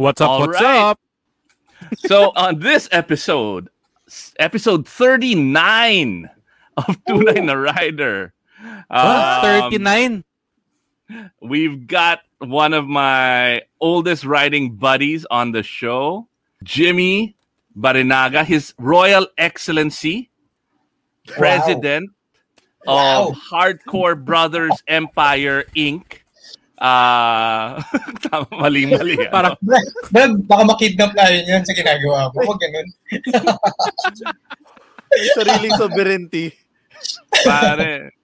What's up? What's up? So on this episode 39 of Tunay na Rider. 39? We've got one of my oldest riding buddies on the show, Jimmy Bariñaga, his Royal Excellency, President of Hardcore Brothers Empire, Inc., mali. Para baka makidnap tayo niyan sa ginagawa ko. Ganun. Sariling sovereignty. Pare.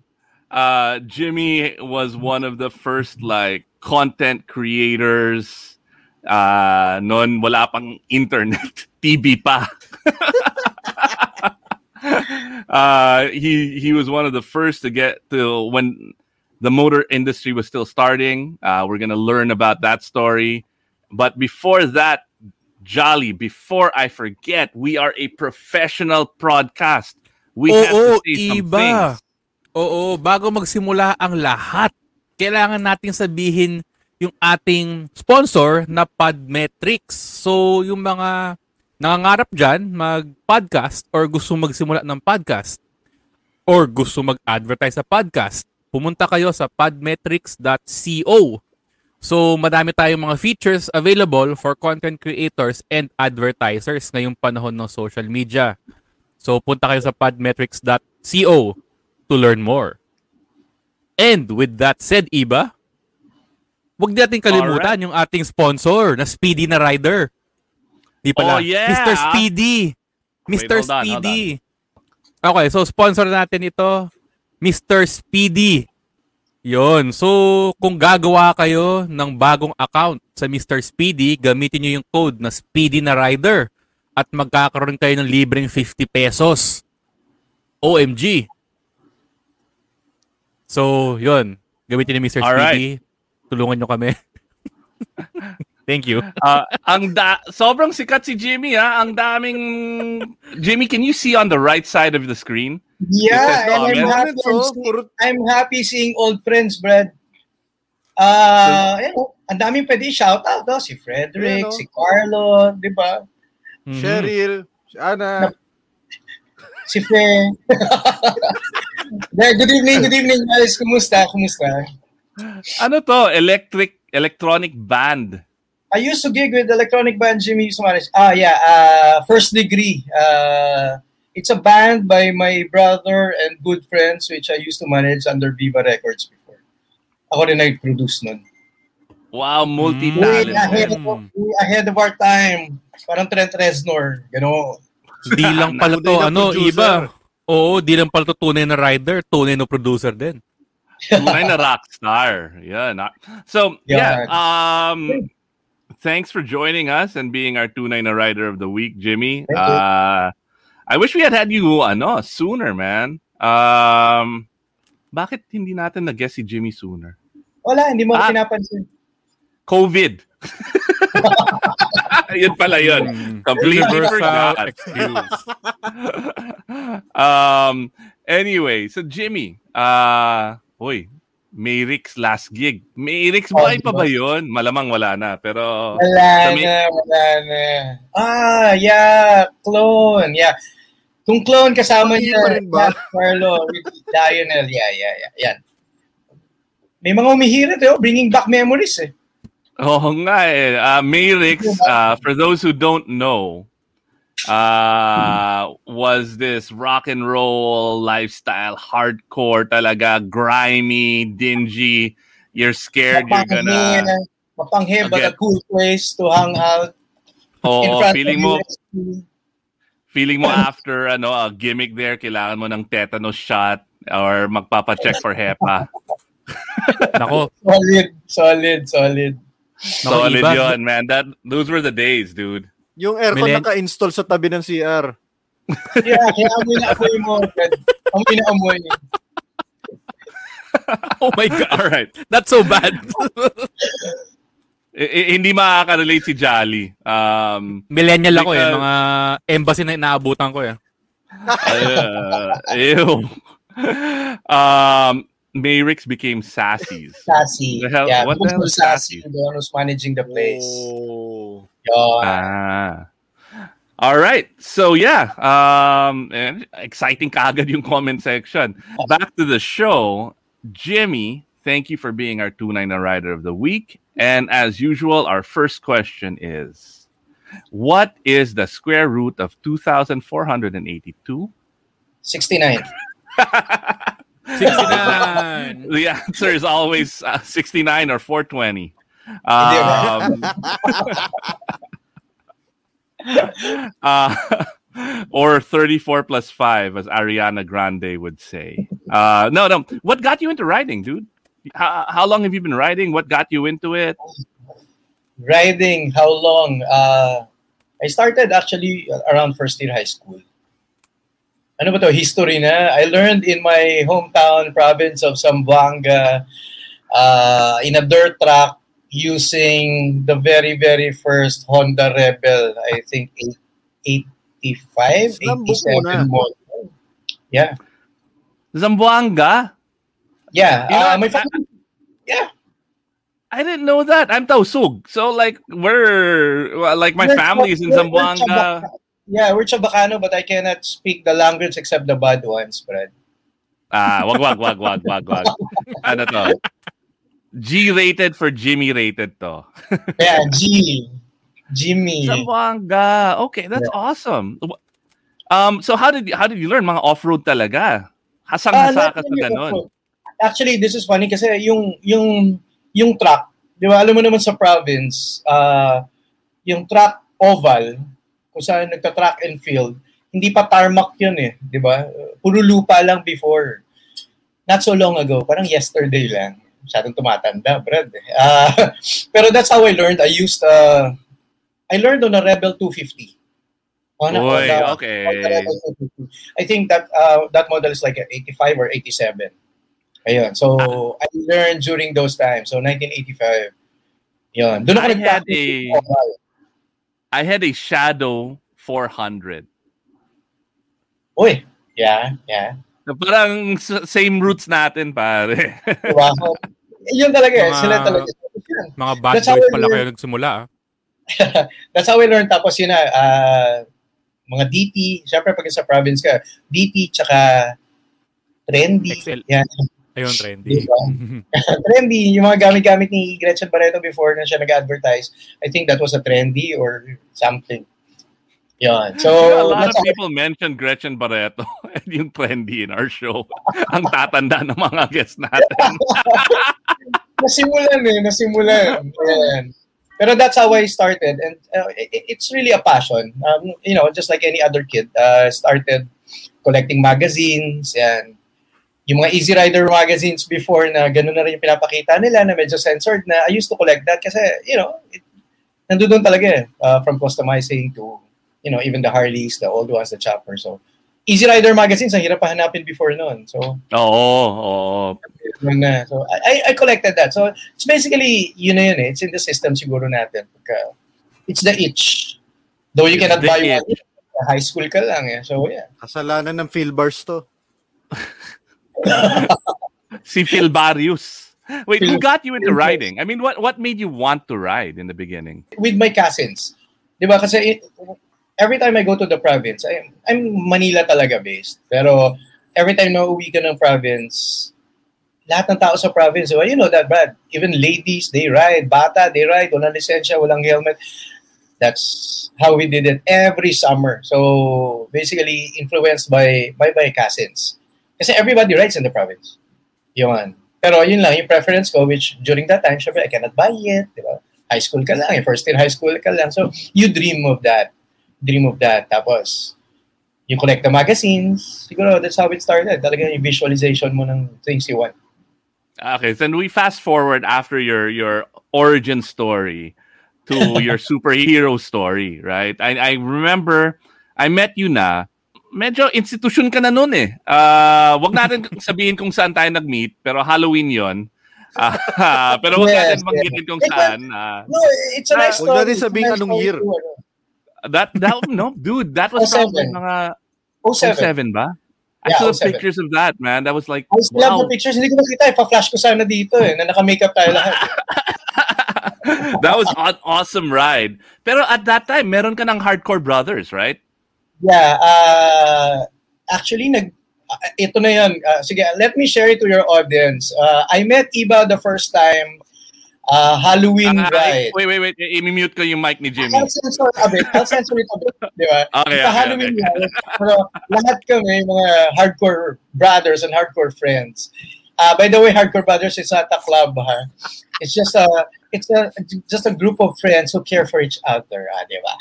Jimmy was one of the first like content creators noon wala pang internet, TV pa. He was one of the first to get to when the motor industry was still starting. We're going to learn about that story. But before that, Jolly, before I forget, we are a professional podcast. We have to say some things. Oo, bago magsimula ang lahat, kailangan natin sabihin yung ating sponsor na Podmetrics. So, yung mga nangangarap dyan, mag-podcast or gusto magsimula ng podcast or gusto mag-advertise sa podcast, pumunta kayo sa podmetrics.co. So, madami tayong mga features available for content creators and advertisers ngayong panahon ng social media. So, punta kayo sa podmetrics.co to learn more. And with that said, Iba, huwag natin kalimutan yung ating sponsor na Speedy na Rider. Di pala. Mr. Speedy. Mr. Speedy. Okay, so sponsor natin ito. Mr. Speedy. Yon. So, kung gagawa kayo ng bagong account sa Mr. Speedy, gamitin nyo yung code na Speedy na Rider at magkakaroon kayo ng libreng 50 pesos. OMG. So, yon. Gamitin ni Mr. Speedy. Tulungan nyo kami. Thank you. Sobrang sikat si Jimmy, ha? Ang daming... Jimmy, can you see on the right side of the screen? Yeah, and I'm happy seeing old friends, Brad. Ang daming pwede i-shoutout, no? Si Frederick, si Carlo, di ba? Mm-hmm. Cheryl, si Ana. Si Fe. Good evening, guys. Kumusta? Ano to? Electronic band. I used to gig with electronic band, Jimmy Sumaris. First Degree. It's a band by my brother and good friends, which I used to manage under Viva Records before. Ako rin nag-produce nun. Wow, multi-talent. Way ahead of our time. Parang Trent Reznor. Gano'n. Di lang pala to, Iba. Oo, di lang pala to tunay na rider, tunay na producer din. Tunay na rockstar. Yeah. Thanks for joining us and being our Tunay na Rider of the Week, Jimmy. I wish we had you sooner, man. Bakit hindi natin na-guess si Jimmy sooner? Wala, hindi mo pinapansin. COVID. Yun pala yun. Completely forgot. Anyway, so Jimmy, hoy, Mayric's last gig. Mayric's buhay pa ba yun? Malamang wala na, pero... Wala na. Ah, yeah, Clone, yeah. Kung Clone kasama niya, Carlo, Lionel, yeah, yan. May mga umihirit, bringing back memories, eh. Oh, nga eh. Mayric's, for those who don't know, was this rock and roll lifestyle, hardcore talaga, grimy, dingy, you're scared mapanghe, but a cool place to hang out. Feeling mo after a gimmick there, kailangan mo ng tetanus shot or magpapacheck for HEPA. Nako. Solid. Solid yun, man. Those were the days, dude. Yung aircon naka-install sa tabi ng CR. Yeah, kaya amoy mo. Amoy na amoy. Oh my God. All right. That's so bad. Hindi makaka-relate si Jolly. Millennial ako eh. Mga embassy na inaabutan ko eh. Ew. Mayric's became Sassy's. Sassy. Yeah, what the hell is Sassy? The one who's managing the place. Oh. Ah. All right. So, yeah. Exciting kaagad yung comment section. Back to the show. Jimmy, thank you for being our 299 Rider of the Week. And as usual, our first question is, what is the square root of 2,482? 69. 69. The answer is always 69 or 420. Or 34 plus 5, as Ariana Grande would say. No. What got you into riding, dude? How long have you been riding? What got you into it? Riding, how long? I started actually around first year high school. Ano ba to? History na. I learned in my hometown province of Zamboanga in a dirt track using the very, very first Honda Rebel. I think 85, 87 model. Yeah. Zamboanga? Yeah. My family. Yeah. I didn't know that. I'm Tausug. So like my family is in Zamboanga. Yeah, we're Chabacano, but I cannot speak the language except the bad ones, Brad. Wag. Ano to? G-rated for Jimmy-rated to. Yeah, Jimmy. Zamboanga. Okay, that's awesome. So how did you learn? Mga off-road talaga? Hasang-hasa ka sa ganun. Actually, this is funny kasi yung track, di ba, alam mo naman sa province, yung track oval, kung saan nagka-track and field, hindi pa tarmac yun eh, di ba? Puro lupa lang before. Not so long ago, parang yesterday lang. Masyadong tumatanda, Brad. Pero that's how I learned. I learned on a Rebel 250. On a Rebel 250. I think that model is like 85 or 87. Ayun. So, I learned during those times. So, 1985. Yun. Doon ako nag-practice. I had a Shadow 400. Uy, yeah. Parang same roots natin, pare. Wow. Yun talaga, sila talaga. Mga bad boys pala kayo nagsimula. That's how we learned. Tapos yun mga DP, syempre pag sa province ka, DP tsaka trendy. Yeah. Ayun, trendy. Trendy, yung mga gamit-gamit ni Gretchen Barretto before na siya nag-advertise. I think that was a trendy or something. Yun. So, a lot of people mentioned Gretchen Barretto and yung trendy in our show. Ang tatanda ng mga guests natin. Nasimulan. Pero that's how I started. And it's really a passion. Just like any other kid, started collecting magazines and yung mga Easy Rider magazines before na gano'n na rin yung pinapakita nila na medyo censored na I used to collect that kasi, nandoon talaga from customizing to, even the Harleys, the old ones, the choppers. So, Easy Rider magazines ang hirap hanapin before noon. So So I collected that. So it's basically yun na yun eh. It's in the system siguro natin. It's the itch. Though you cannot buy one, high school ka lang eh. So yeah. Kasalanan ng Philbars to. Si Phil Barrios. Wait, who got you into riding? I mean, what made you want to ride in the beginning? With my cousins. Diba kasi every time I go to the province, I'm Manila talaga based. Pero every time na uwi ka ng province, lahat ng tao sa province, well, you know that, Brad. Even ladies, they ride. Bata, they ride. Walang lisensya, walang helmet. That's how we did it every summer. So basically influenced by my cousins. Kasi everybody rides in the province. Yun. Pero yun lang yung preference ko, which during that time, syempre, I cannot buy it. Diba? High school ka lang. First year high school ka lang. So you dream of that. Tapos, you collect the magazines. Siguro, that's how it started. Talaga yung visualization mo ng things you want. Okay, so then we fast forward after your origin story to your superhero story, right? I remember, I met you na. Medyo institution ka na nun eh. Wag natin sabihin kung saan tayo nag-meet, pero Halloween yon. Pero wag natin magkitin kung saan. No, it's a nice story. Wag natin sabihin anong year. That was 07. Probably 07 ba? I still have pictures of that, man. That was like, I still have the pictures. Hindi ko nakita. Pa-flash ko sana dito eh. Na naka-makeup tayo lahat. That was an awesome ride. Pero at that time, meron ka ng Hardcore Brothers, right? Yeah, actually, ito na yun. Sige, let me share it to your audience. I met Iba the first time, Halloween ride. Wait. I-mute ko yung mic ni Jimmy. I'll censor it a bit. Diba? Okay, Halloween ride. Pero lahat kami, mga Hardcore Brothers and Hardcore Friends. By the way, Hardcore Brothers is not a club, ha? It's just a group of friends who care for each other, diba?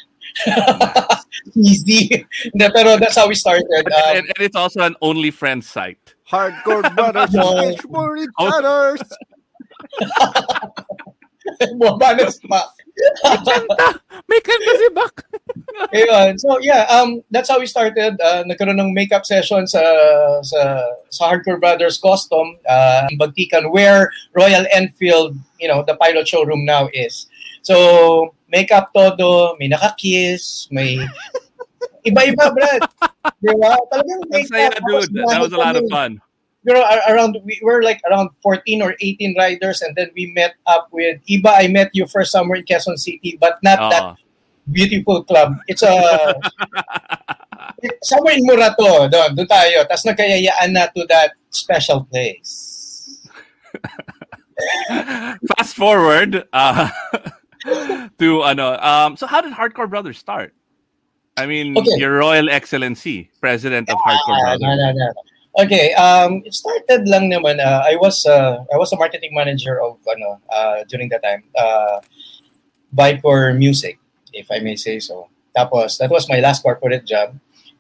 Easy. Pero that's how we started. And it's also an OnlyFriends site. Hardcore Brothers. Bumabanas pa. May kanta si Bak. So yeah, that's how we started. Nagkaroon ng makeup session sa Hardcore Brothers Custom, Bagtikan, where Royal Enfield, you know, the pilot showroom now is. So makeup todo, may nakakiss, may iba-iba, Brad. Diba? Talagang makeup. That was a lot of fun. You know, we were around 14 or 18 riders, and then we met up with Iba. I met you first somewhere in Quezon City, but not that beautiful club. It's somewhere in Murato. Doon tayo. Tapos nagkayayaan na to that special place. Fast forward to so how did Hardcore Brothers start? I mean, your Royal Excellency, President of Hardcore Brothers. No. Okay, it started lang naman. I was a marketing manager of during that time, Biker Music, if I may say so. Tapos that was my last corporate job.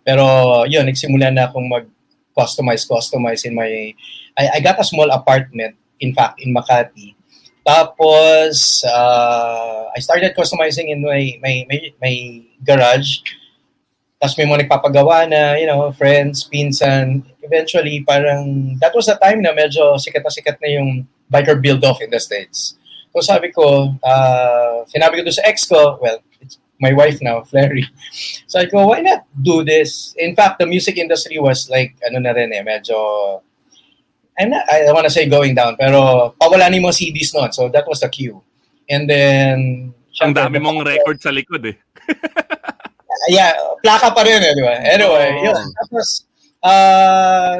Pero yun, nagsimula na akong mag-customize in my. I got a small apartment, in fact, in Makati. Tapos I started customizing in my garage. Tapos may mga nagpapagawa na, you know, friends, pinsan. Eventually, parang, that was the time na medyo sikat na yung biker build-off in the States. So sabi ko, sinabi ko doon sa ex ko, well, it's my wife now, Flary. So I go, why not do this? In fact, the music industry was like, medyo, I don't want to say going down, pero pawalanin mo CDs noon. So that was the cue. And then, ang dami mong record sa likod eh. Yeah, plaka pa rin, di ba? Anyway,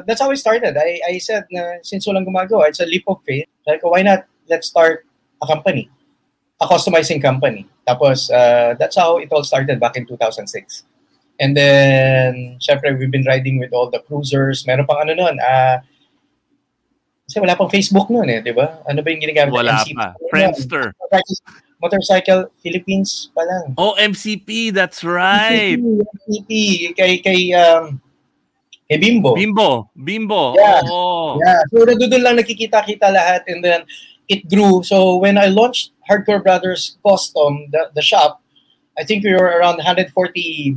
that's how we started. I said, na, since walang gumagawa, it's a leap of faith. Like, why not? Let's start a company, a customizing company. Tapos, that's how it all started back in 2006. And then, syempre, we've been riding with all the cruisers. Meron pang nun. Kasi wala pang Facebook nun, eh, di ba? Ano ba yung ginagamit? Wala pa. Friendster. Motorcycle Philippines pa lang. Oh, MCP, that's right. MCP kay Bimbo. Bimbo. Yeah. Oh. Yeah. So doon lang nakikita-kita lahat, and then it grew. So when I launched Hardcore Brothers Custom, the shop, I think we were around 140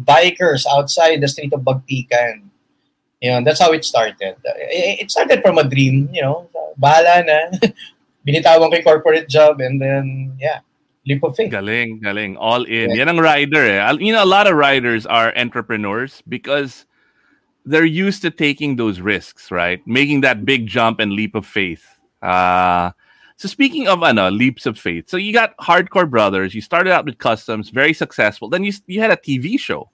bikers outside the street of Bagtikan. You know, that's how it started. It started from a dream, you know. Bahala na. Binitawan ko yung corporate job and then, yeah. Leap of faith. Galing. All in. Yeah. Yan ang rider eh. You know, a lot of riders are entrepreneurs because they're used to taking those risks, right? Making that big jump and leap of faith. So speaking of leaps of faith, so you got Hardcore Brothers. You started out with customs, very successful. Then you had a TV show.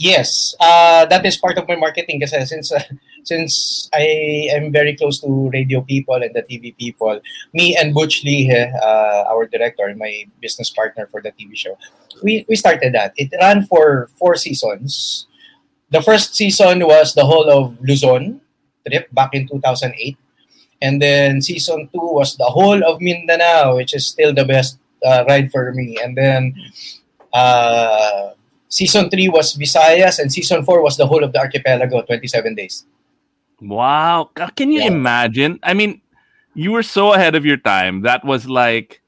Yes, that is part of my marketing kasi since I am very close to radio people and the TV people, me and Butch Lee, our director, my business partner for the TV show, we started that. It ran for 4 seasons. The first season was the whole of Luzon trip back in 2008. And then season 2 was the whole of Mindanao, which is still the best ride for me. And then... Season 3 was Visayas, and Season 4 was the whole of the archipelago, 27 days. Wow. Can you imagine? I mean, you were so ahead of your time. That was like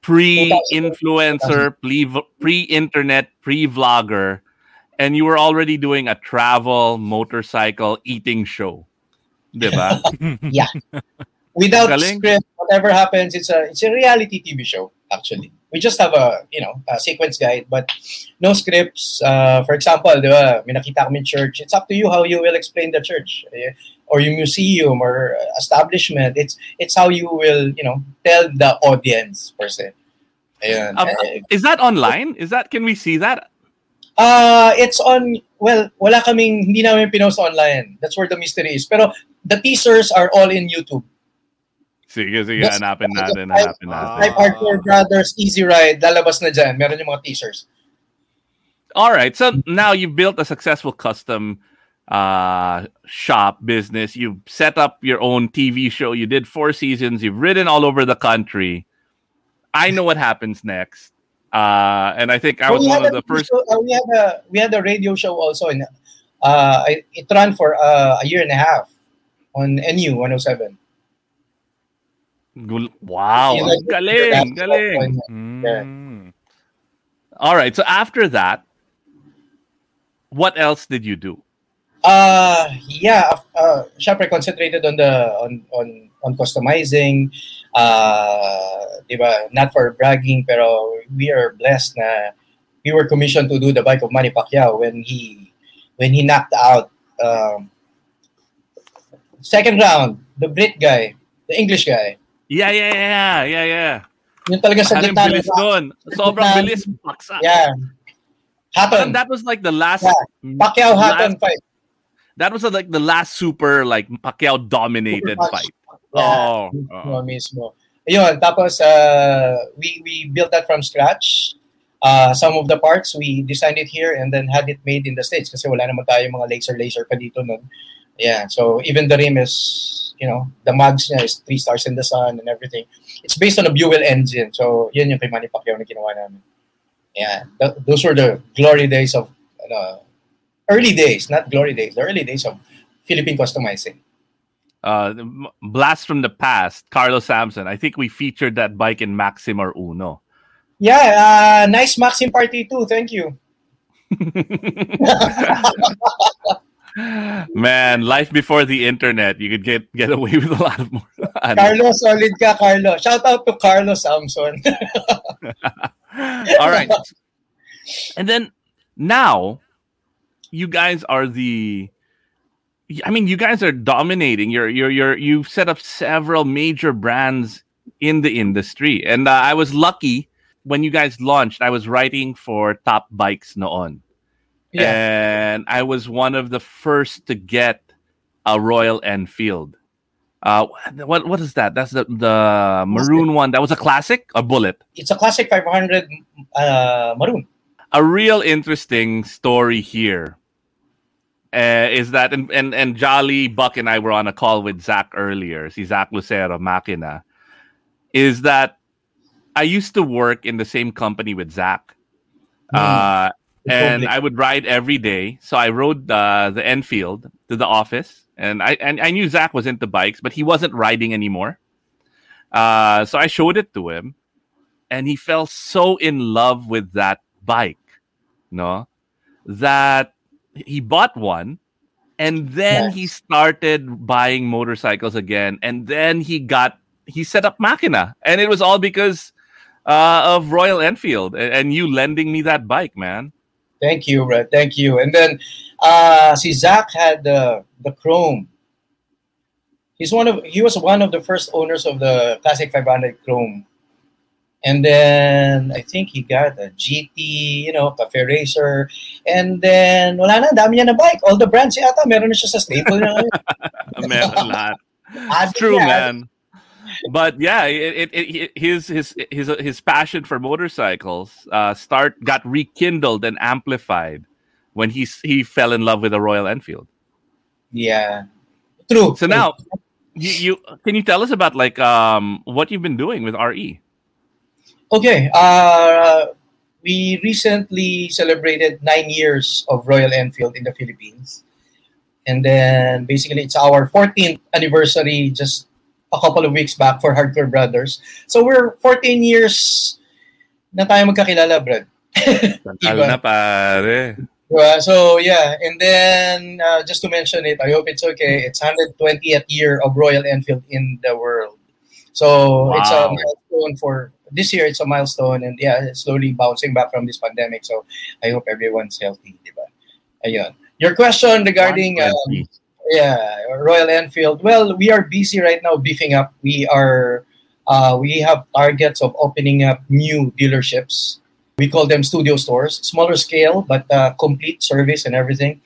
pre-influencer, pre-internet, pre-vlogger, and you were already doing a travel, motorcycle, eating show. Diba? Yeah. Without script, whatever happens, it's a reality TV show, actually. We just have a sequence guide, but no scripts. For example, diba, may nakita kami church. It's up to you how you will explain the church, or your museum or establishment. It's how you will tell the audience per se. Is that online? Can we see that? It's on. Well, wala kaming hindi namin pinost online. That's where the mystery is. Pero the teasers are all in YouTube. Sige, hanapin natin. Type Hardcore Brothers, Easy Ride, lalabas na dyan. Meron yung mga teasers. Alright, so now you've built a successful custom shop business. You've set up your own TV show. You did 4 seasons. You've ridden all over the country. I know what happens next. And I think I was one of the first... We had a radio show also. And, it ran for a year and a half on NU 107. Wow. Galing. Yeah. All right. So after that, what else did you do? Syempre concentrated on customizing. Diba, not for bragging, pero we are blessed na we were commissioned to do the bike of Manny Pacquiao when he knocked out second round, the Brit guy, the English guy. Yeah. Yung talaga sa gitna. Bilis doon. Sobrang bilis. Paksa. Yeah. Hatton. And that was like the last... Yeah. Pacquiao-Hatton fight. That was like the last super like Pacquiao-dominated fight. Yeah. Oh. Mismo. Yun, tapos we built that from scratch. Some of the parts, we designed it here and then had it made in the States kasi wala naman tayo mga laser pa dito nun. Yeah, so even the rim is, the mags niya is 3 stars in the sun and everything. It's based on a Buell engine. So, yun yung kay Manny Pacquiao na ginawa namin. Yeah, those were the glory days of, early days, not glory days, the early days of Philippine customizing. Blast from the past, Carlos Samson. I think we featured that bike in Maxim or Uno. Yeah, nice Maxim party too. Thank you. Man, life before the internet, you could get away with a lot of more. Carlos, solid ka, Carlos. Shout out to Carlos Samson. All right. And then now, you guys are dominating. You've set up several major brands in the industry. And I was lucky when you guys launched, I was writing for Top Bikes noon. Yeah. And I was one of the first to get a Royal Enfield. What is that? That's the maroon one. That was a classic? A bullet? It's a classic 500 maroon. A real interesting story here is that, and Jolly, Buck, and I were on a call with Zach earlier. Si Zach Lucero, Makina. Is that I used to work in the same company with Zach. And I would ride every day. So I rode the Enfield to the office. And I knew Zach was into bikes, but he wasn't riding anymore. So I showed it to him. And he fell so in love with that bike, that he bought one And then he started buying motorcycles again. And then he set up Makina. And it was all because of Royal Enfield and you lending me that bike, man. Thank you, Brad. Thank you. And then si Zach had the Chrome. He was one of the first owners of the Classic 500 Chrome. And then I think he got a GT, Cafe Racer. And then wala na, dami niya na bike. All the brands yata, meron na siya sa staple. Meron lahat. True, man. But yeah, his passion for motorcycles got rekindled and amplified when he fell in love with the Royal Enfield. Yeah, true. So now, you can you tell us about what you've been doing with RE? Okay, we recently celebrated 9 years of Royal Enfield in the Philippines, and then basically it's our 14th anniversary just a couple of weeks back for Hardcore Brothers. So we're 14 years na tayo magkakilala, Brad. Na pare. So yeah, and then just to mention it, I hope it's okay, it's 120th year of Royal Enfield in the world. So wow. It's a milestone for this year, it's a milestone, and yeah, slowly bouncing back from this pandemic. So I hope everyone's healthy, diba? Ayun. Your question regarding... Royal Enfield. Well, we are busy right now beefing up. We have targets of opening up new dealerships. We call them studio stores, smaller scale, but complete service and everything.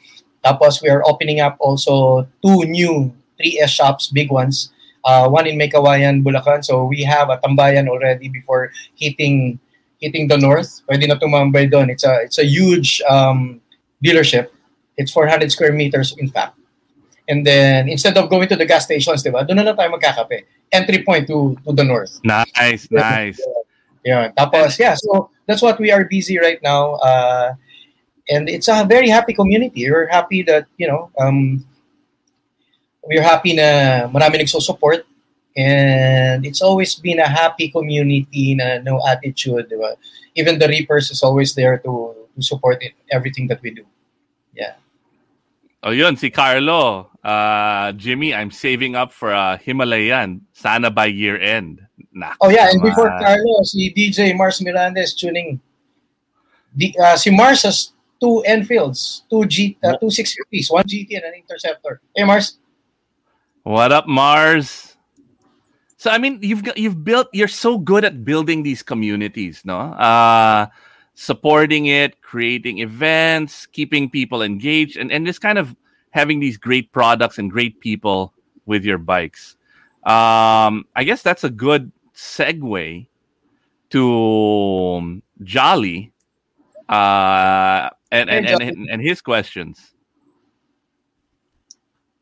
Tapos, we are opening up also 2 new 3S shops, big ones. One in Maykawayan, Bulacan. So we have a tambayan already before hitting the north. Pwede na tumambay doon. It's a huge dealership. It's 400 square meters, in fact. And then, instead of going to the gas stations, diba, doon na lang tayo magkakape. Entry point to the north. Nice. Yeah. Tapos, yeah. So, that's what we are busy right now. And it's a very happy community. We're happy that, we're happy na marami nagsusupport. And it's always been a happy community na no attitude, diba? Even the Reapers is always there to support it, everything that we do. Yeah. Oh, yun, si Carlo. Jimmy, I'm saving up for Himalayan. Sana by year end. Nah, oh, yeah. And before Carlo, si DJ Mars Miranda is tuning. Si Mars has 2 Enfields, 2 650s, 1 GT and an Interceptor. Hey, Mars. What up, Mars? So, I mean, you're so good at building these communities, no? Supporting it, creating events, keeping people engaged, and just kind of having these great products and great people with your bikes. I guess that's a good segue to Jolly and his questions.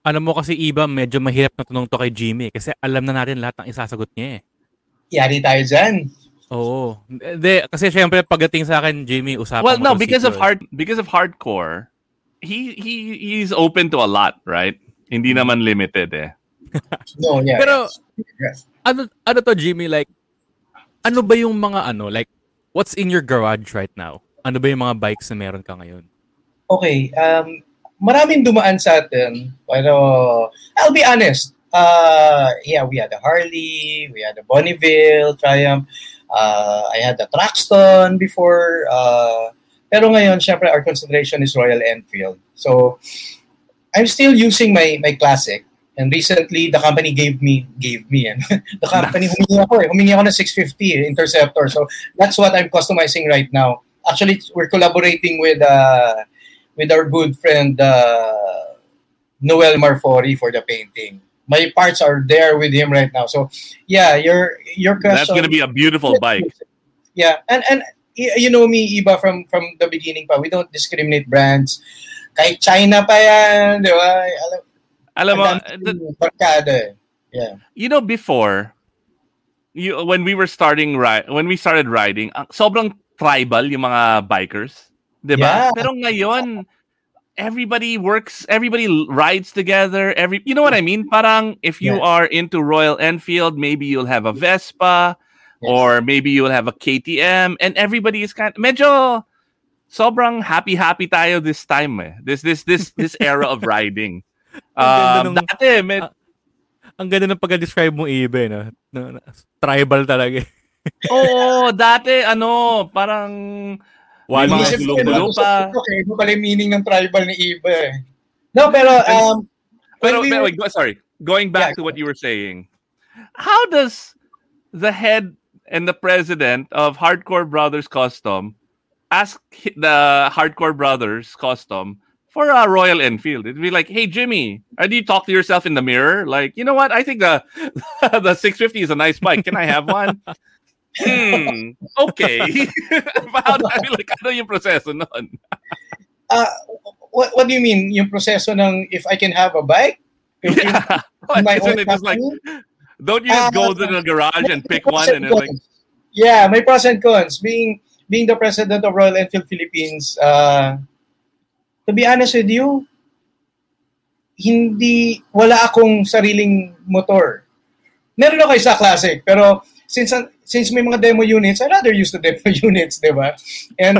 Alam mo kasi iba, medyo mahirap na tanong to kay Jimmy kasi alam na natin lahat ng isasagot niya eh. Yari tayo dyan. Oh, kasi syempre pagdating sa akin, Jimmy, usapan. Well, no, because of hardcore, he's open to a lot, right? Hindi naman limited eh. No, yeah. Pero yes. Ano to, Jimmy, like ano ba yung mga like what's in your garage right now? Ano ba yung mga bikes na meron ka ngayon? Okay, maraming dumaan sa atin, pero I'll be honest. We had a Harley, we had a Bonneville, Triumph. I had the Traxton before, pero ngayon, syempre, our concentration is Royal Enfield. So, I'm still using my classic. And recently, the company gave me. And the company, humingi ako na 650 Interceptor. So, that's what I'm customizing right now. Actually, we're collaborating with our good friend, Noel Marfori for the painting. My parts are there with him right now. So, yeah, your question. That's gonna be a beautiful bike. Yeah, and you know me, Iba, from the beginning, pa we don't discriminate brands. Kahit China pa yan, di ba? Alam mo, yeah. Before when we started riding, sobrang tribal yung mga bikers, di ba? Yeah. Pero ngayon. Everybody works. Everybody rides together. You know what I mean? Parang if you are into Royal Enfield, maybe you'll have a Vespa, or maybe you'll have a KTM, and everybody is kind of medyo sobrang happy tayo this time eh. This era of riding. Dati, man. Ang ganda ng pag-describe mo iba, no? Tribal talaga. Oo, dati ano, parang wala mga gulo pa. Okay, iba pala yung meaning ng tribal ni iba eh. No, pero going back to what you were saying. How does the head and the president of Hardcore Brothers Custom ask the Hardcore Brothers Custom for a Royal Enfield? It'd be like, hey, Jimmy, do you talk to yourself in the mirror? Like, you know what? I think the 650 is a nice bike. Can I have one? Okay. I mean, like, ano yung proseso nun? What do you mean? Yung proseso ng if I can have a bike? Yeah. Isn't it just like, don't you just go to the garage and pick one? And like... Yeah, my pros and cons. Being the president of Royal Enfield Philippines, to be honest with you, wala akong sariling motor. Meron ako isa classic, pero since may mga demo units, I rather use the demo units, di ba? And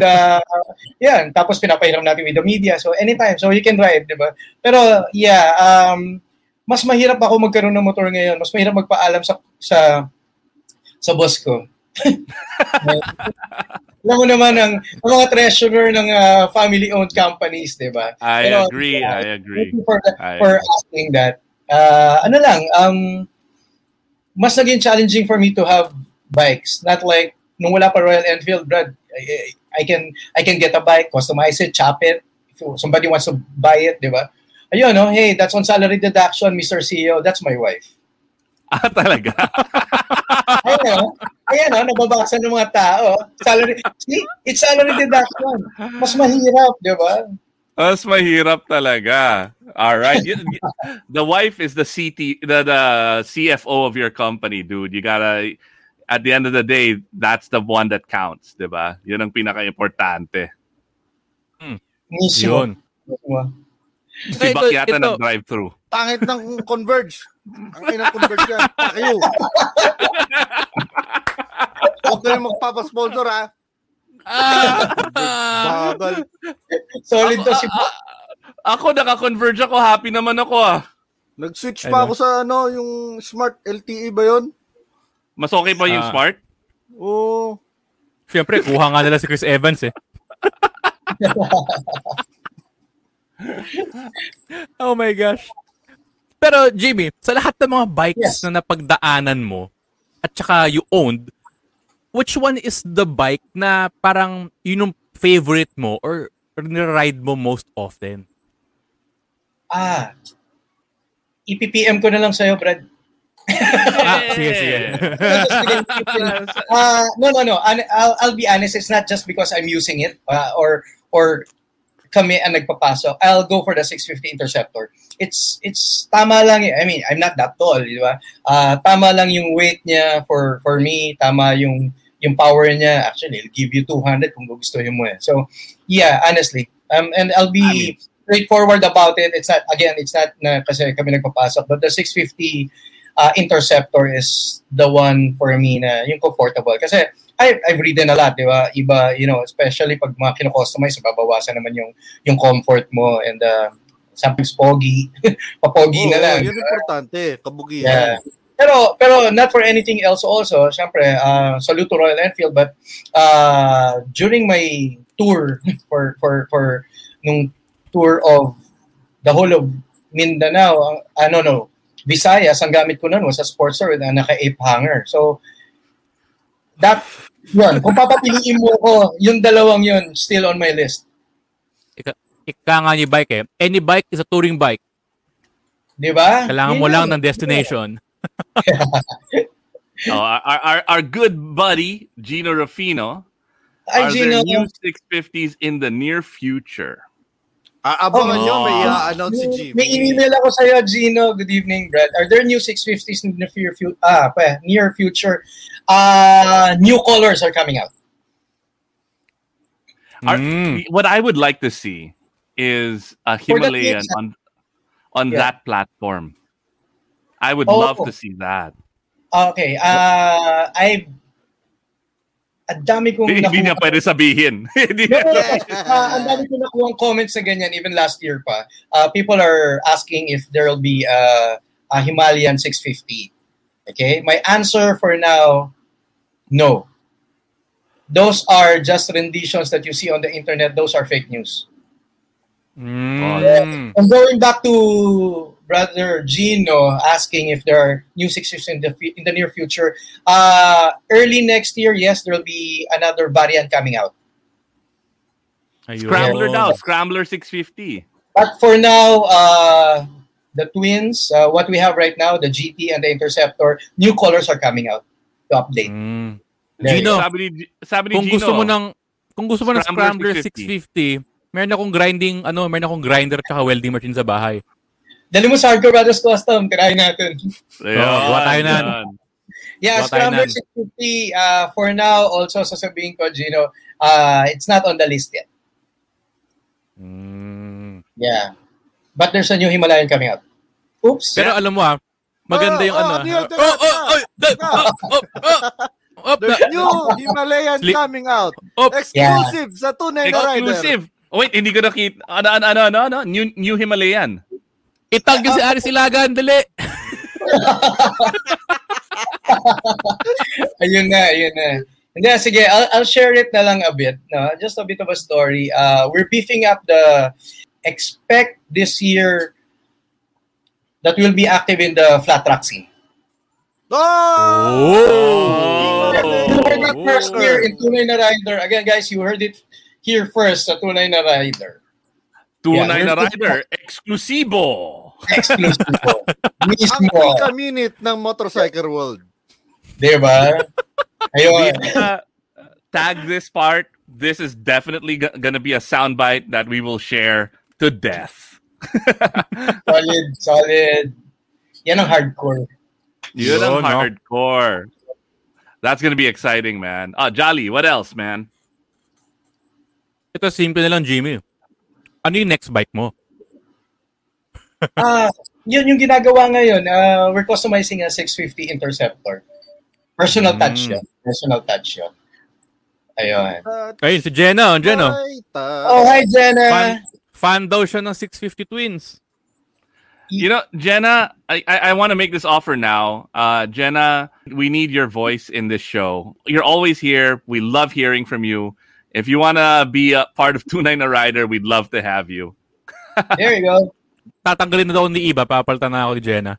yeah, tapos pinapahiram natin with the media, so anytime, so you can drive, di ba? Pero yeah, mas mahirap ako magkaroon ng motor ngayon. Mas mahirap magpaalam sa boss ko. Alam mo naman ang mga treasurer ng family-owned companies, di ba? I agree. Thank you for asking that. Mas naging challenging for me to have bikes. Not like, nung wala pa Royal Enfield, Brad, I can get a bike, customize it, chop it. If somebody wants to buy it, di ba? Ayun, no? Hey, that's on salary deduction, Mr. CEO. That's my wife. Ah, talaga? Ayan, nababaksan ng mga tao. Salary, see? It's salary deduction. Mas mahirap, di ba? Mas mahirap talaga. All right. The wife is the CFO of your company, dude. You gotta, at the end of the day, that's the one that counts, di ba? Yun ang pinaka-importante. Yun. Si Bak yata nag-drive-thru. Pangit ng Converge. Ang inang Converge yan. Pakayo. Huwag na yung magpapasponsor, ha? Bagal. Solid to si Bak. Ako, naka-Converge ako. Happy naman ako, ha? Nag-switch pa ako sa, yung Smart LTE ba yun? Mas okay pa yung Smart? Oo. Siyempre, kuha nga nila si Chris Evans, eh. Oh my gosh. Pero Jimmy, sa lahat ng mga bikes na napagdaanan mo at saka you owned, which one is the bike na parang yun yung favorite mo or niride mo most often? IPPM ko na lang sa'yo, Brad. Sige. No. I'll be honest, it's not just because I'm using it or kami ang nagpapasok. I'll go for the 650 Interceptor. It's tama lang. I mean, I'm not that tall, di ba? Tama lang yung weight niya for me. Tama yung power niya. Actually, it'll give you 200 kung gugustuhin mo eh. So, yeah, honestly. And I'll be straightforward about it. It's not na kasi kami nagpapasok. But the 650 Interceptor is the one for me na yung comfortable. Kasi, I've ridden a lot, di ba? Iba, especially pag mga kino-customize, babawasan naman yung comfort mo and sometimes pogi. Papogi na lang. Yun importante, kabugi. Yeah. Pero not for anything else also. Siyempre, salute to Royal Enfield, but during my tour, for nung tour of the whole of Mindanao, Visayas, ang gamit ko nun was a sports store na naka-ape hanger. So, yun. Kung papapiliin mo ko, yung dalawang yun, still on my list. Ika nga ni bike eh. Any bike is a touring bike. Di ba? Kailangan mo lang ng destination. Yeah. Our good buddy, Gino Rufino, are there new 650s in the near future? Abangan nyo, may announce si Jimmy. May email ako sa'yo, Gino. Good evening, Brad. Are there new 650s in the near future? New colors are coming out. What I would like to see is a Himalayan on that platform. I would love to see that. Okay. I Ang dami kong nakuha. Hindi niya pwede sabihin. Ang dami kong nakuha comments na ganyan, even last year pa. People are asking if there will be a Himalayan 650. Okay? My answer for now, no. Those are just renditions that you see on the internet. Those are fake news. And going back to Brother Gino asking if there are new 650s in the near future. Early next year, yes, there will be another variant coming out. Scrambler now, Scrambler 650. But for now, the twins, what we have right now, the GT and the Interceptor, new colors are coming out to update. Gino, sabi ni kung Gino, kung gusto mo ng Scrambler 650, meron akong grinding, meron akong grinder at welding machine sa bahay. Dali mo sa Hardcore Brothers Custom. Tirahin natin. Yeah, Scrambler 650, for now, also sasabihin ko, Gino, it's not on the list yet. Yeah. But there's a new Himalayan coming out. Oops. Pero alam mo maganda yung The new Himalayan coming out. Exclusive sa tunay na rider. Exclusive. Wait, hindi ko nakita. Ano? New Himalayan. Itag si Aris Ilagan, dali. Ayun na. Hindi, sige, I'll share it na lang a bit. No? Just a bit of a story. We're beefing up the expect this year that we'll be active in the flat track scene. You heard that first here in Tunay na Rider. Again, guys, you heard it here first sa Tunay na Rider. Tunay na Rider, Exclusivo. Mismo. Ang kaminit ng motorcycle world. Diba? Ayun. Tag this part. This is definitely gonna be a soundbite that we will share to death. Solid. Yan ang hardcore. Hardcore. That's gonna be exciting, man. Jolly, what else, man? Ito simple na lang, Jimmy. Ano yung next bike mo? Yun yung ginagawa ngayon. We're customizing a 650 Interceptor. Personal touch yun. Ayun. Ayun, si Jenna. Hi, Jenna. Fan daw siya ng 650 Twins. You know, Jenna, I want to make this offer now. Jenna, we need your voice in this show. You're always here. We love hearing from you. If you want to be a part of Tunay na Rider, we'd love to have you. There you go. Tatanggalin na daw ni Iba, papalitan na ako ni Jenna.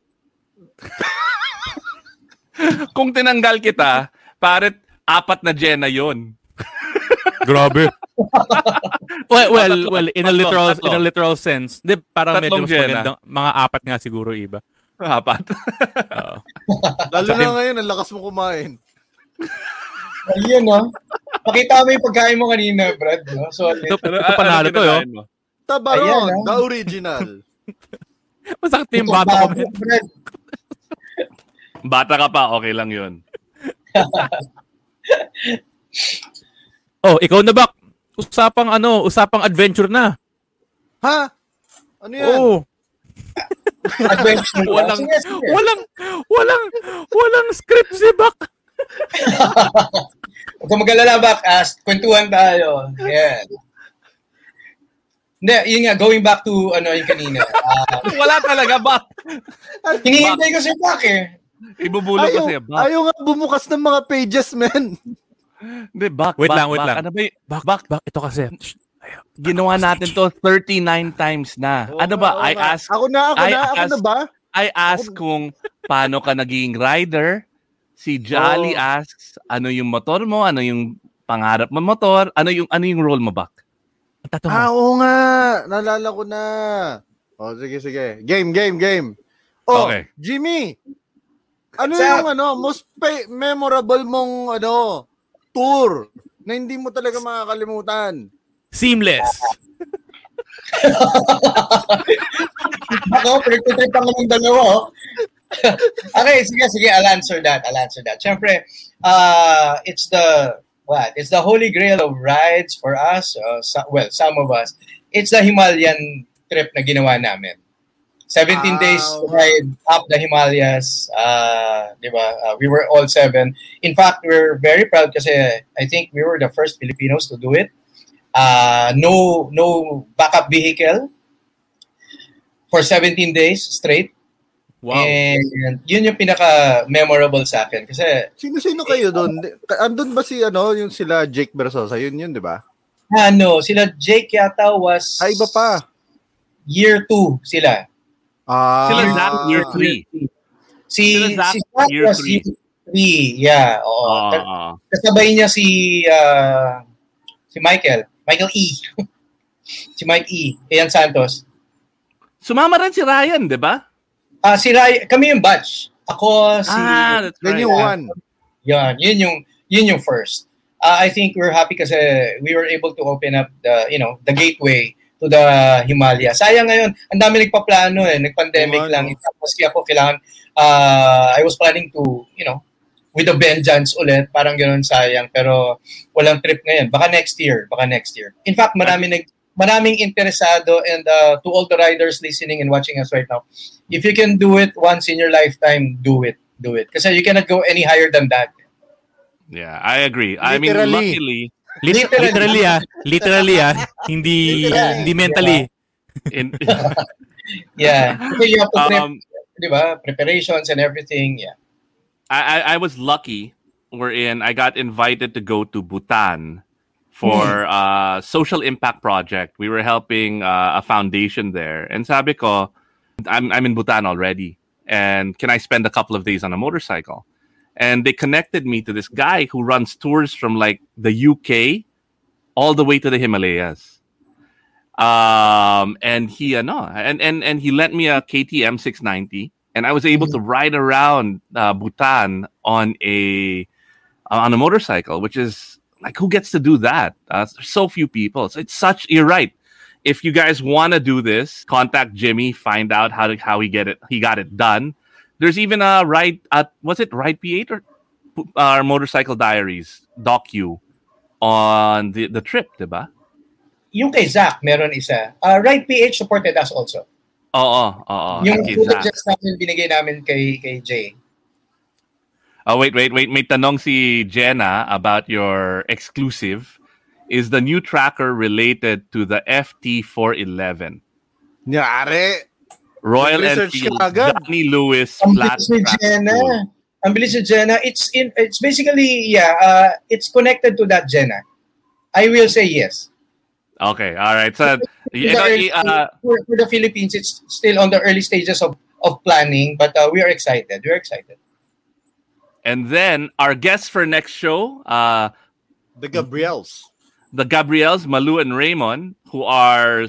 Kung tinanggal kita, paret 4 na Jenna yon. Grabe. well, in a literal sense. Di, parang medyo mas magandang, mga 4 nga siguro, Iba. 4? Lalo na ngayon, ang lakas mo kumain. Ayun, pakita mo yung pagkain mo kanina, Brad. No? So, ito panalo to, Tabaron, the original. Masakit yung bata ko. Bata ka pa, okay lang yun. Ikaw na, Bak. Usapang adventure na. Ha? Ano yan? Adventure na. Walang script si Bak. Kung magalala, Bak, kwentuhan tayo. Yeah. Hindi, yun nga, going back to yung kanina. Wala talaga, Bak. Hinihintay ko si Bak Ibubulok ko siya, Bak. Ayaw nga bumukas ng mga pages, man. Hindi, Bak. Wait lang. Ano ba yung... Bak, ito kasi. Ginawa natin to 39 times na. Ano ba? I ask kung paano ka naging rider. Si Jolly asks, ano yung motor mo? Ano yung pangarap mo motor? Ano yung role mo, Bak? Oo nga. Nalala ko na. Sige. Game. Okay. Jimmy, ano yung most memorable mong tour na hindi mo talaga makakalimutan? Seamless. Ako, perfect pa ng dalawa. Okay, sige. I'll answer that. Siyempre, it's the holy grail of rides for us, some of us. It's the Himalayan trip na ginawa namin. 17 days ride up the Himalayas, diba? We were all seven. In fact, we're very proud kasi I think we were the first Filipinos to do it. No backup vehicle for 17 days straight. Wow. And yun yung pinaka-memorable sa akin kasi... Sino-sino kayo doon? Andun ba si yung sila Jake Bersosa? Yun, di ba? No, sila Jake yata was... Ay, iba pa. Year 2 sila. Sila Zach, year 3. Si Zach was year 3. Yeah, oo. Kasabay niya si Michael E. Si Mike E. Ayan Santos. Sumama rin si Ryan, di ba? Si Ray, kami yung batch. Ako si Then one. Yun yung first. I think we're happy kasi we were able to open up the gateway to the Himalaya. Sayang ngayon, ang dami nagpaplano nag-pandemic lang. Tapos kaya ako kailangan I was planning to, with a vengeance ulit, parang ganoon sayang pero walang trip ngayon. Baka next year. In fact, maraming interesado and to all the riders listening and watching us right now, if you can do it once in your lifetime, do it. Because you cannot go any higher than that. Yeah, I agree. Literally. I mean, luckily, hindi mentally. Yeah. So you have to preparations and everything, yeah. I was lucky wherein I got invited to go to Bhutan for social impact project. We were helping a foundation there. And sabi ko, I'm in Bhutan already. And can I spend a couple of days on a motorcycle? And they connected me to this guy who runs tours from like the UK all the way to the Himalayas. And he he lent me a KTM 690 and I was able to ride around Bhutan on a motorcycle, which is like, who gets to do that? So few people. So you're right. If you guys want to do this, contact Jimmy, find out how he got it done. There's even a Ride P8 or our Motorcycle Diaries docu on the trip, diba? Yung kay Zach, meron isa. Ride PH supported us also. Oo. Yung just namin binigay namin kay Jay. Oh, wait. May tanong si Jenna about your exclusive. Is the new tracker related to the FT411? Nyari. Royal Enfield, Johnny Lewis flat track. Ang bilis ni Jenna. It's basically, it's connected to that, Jenna. I will say yes. Okay, all right. So, for the Philippines, it's still on the early stages of planning, but we are excited. We're excited. And then our guests for next show, the Gabriels, Malu and Raymond, who are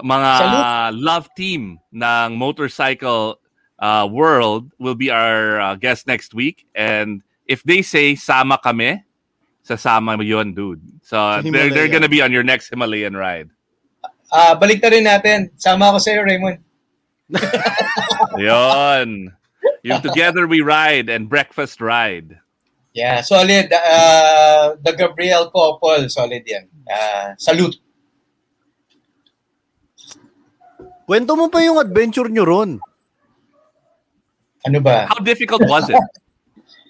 mga Salute. Love team ng motorcycle world, will be our guests next week. And if they say sama kami, sasama yun, dude. So they're gonna be on your next Himalayan ride. Baliktarin natin. Sama ako sa'yo, Raymond. Yon. You together we ride and breakfast ride. Yeah, solid. The Gabriel couple, solid yan. Salute. Kwento mo pa yung adventure nyo ron. Ano ba? How difficult was it?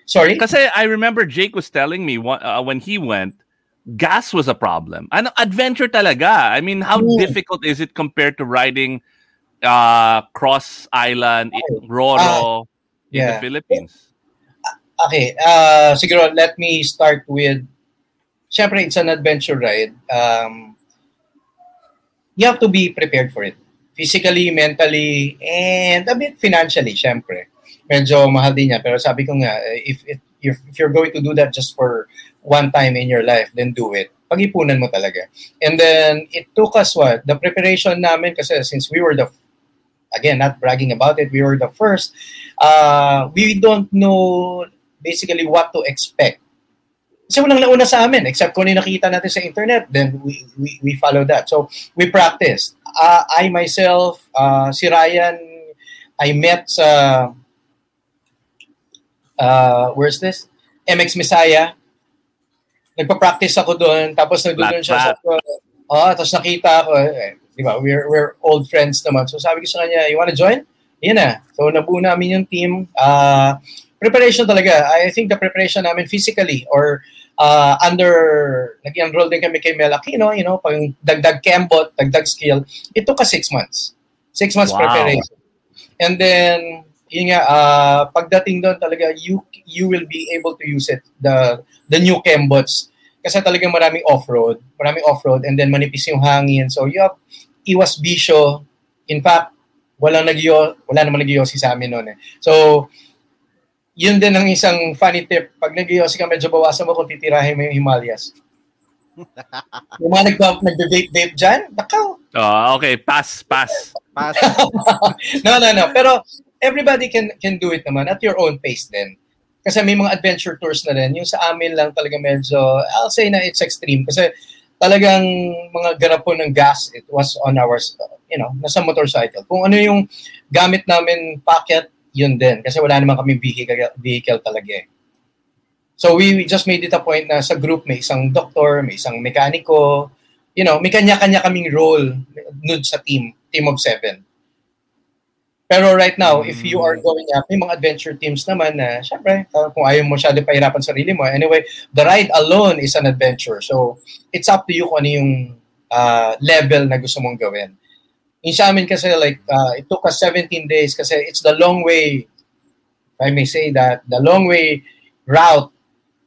Sorry? Kasi I remember Jake was telling me when he went, gas was a problem. Ano, adventure talaga. I mean, how difficult is it compared to riding cross island Roro in the Philippines? Okay, siguro let me start with, syempre it's an adventure ride. You have to be prepared for it physically, mentally, and a bit financially. Syempre medyo mahal din yan, pero sabi ko nga, if you're going to do that just for one time in your life, then do it. Pag-ipunan mo talaga. And then it took us the preparation namin, kasi since we were again, not bragging about it, we were the first. We don't know basically what to expect. Kasi walang nauna sa amin, except kung nakita natin sa internet, then we follow that. So, we practiced. I myself, si Ryan, I met sa, where's this? MX Messiah. Nagpa-practice ako doon, tapos nagdoon siya sa... tapos nakita ako, Di ba? We're old friends naman. So sabi ko sa kanya, you wanna join? Yan na. So nabuo namin yung team. Preparation talaga. I think the preparation namin physically or nag-enroll din kami kay Mel Aquino, you know, pang dagdag kembot, dagdag skill. It took us 6 months. 6 months wow. Preparation. And then, yun nga, pagdating doon talaga, you will be able to use it, the new kembots. Kasi talaga maraming off-road, and then manipis yung hangin. So, you have iwas bisyo. In fact, wala naman nag-yosi sa amin noon eh. So, yun din ang isang funny tip. Pag nag-yosi ka, medyo bawasan mo kung titirahin mo yung Himalayas. Yung mga nag-vape dyan, nakaw. Okay, pass. No. Pero everybody can do it naman at your own pace din. Kasi may mga adventure tours na rin. Yung sa amin lang talaga medyo, I'll say na it's extreme. Kasi talagang mga garapon ng gas, it was on our, nasa motorcycle. Kung ano yung gamit namin packet, yun din. Kasi wala naman kami vehicle talaga eh. So we just made it a point na sa group may isang doktor, may isang mekaniko. You know, may kanya-kanya kaming role nood sa team of 7. Pero right now, if you are going up, may mga adventure teams naman na, syempre, kung ayaw mo siya, di pahirapan sarili mo. Anyway, the ride alone is an adventure. So, it's up to you kung ano yung level na gusto mong gawin. Yung sa amin kasi, like, it took us 17 days kasi it's the long way, if I may say that, the long way route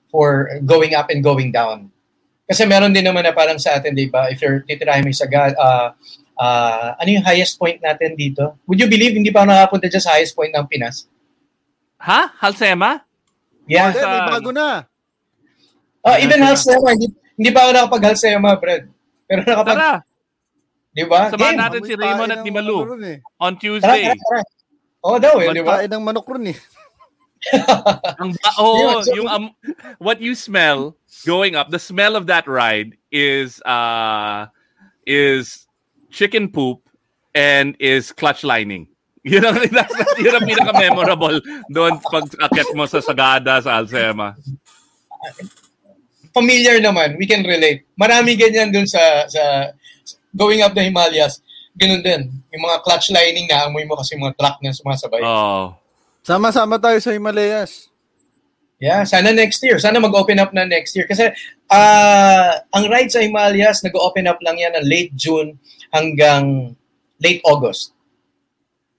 for going up and going down. Kasi meron din naman na parang sa atin, di ba, if you're titirahin mo sa ano yung highest point natin dito? Would you believe hindi pa ako nakapunta dyan sa highest point ng Pinas? Ha? Halsema? Yeah. May bago na. Even Halsema. Hindi pa ako nakapag-Halsema, Brad. Pero nakapag... Tara! Diba? Samahan natin si Raymond at ni Malu on Tuesday. Tara. Oo daw eh, diba? Magpain ng manok ron eh. What you smell going up, the smell of that ride is chicken poop and is clutch lining. Yun ang pinaka-memorable doon pag-akit mo sa Sagada, sa Alcema. Familiar naman. We can relate. Marami ganyan doon sa going up the Himalayas. Ganun din. Yung mga clutch lining na amoy mo kasi mga truck na sumasabay. Oh. Sama-sama tayo sa Himalayas. Yeah, sana next year. Sana mag-open up na next year. Kasi ang ride sa Himalayas, nag-open up lang yan ng late June hanggang late August.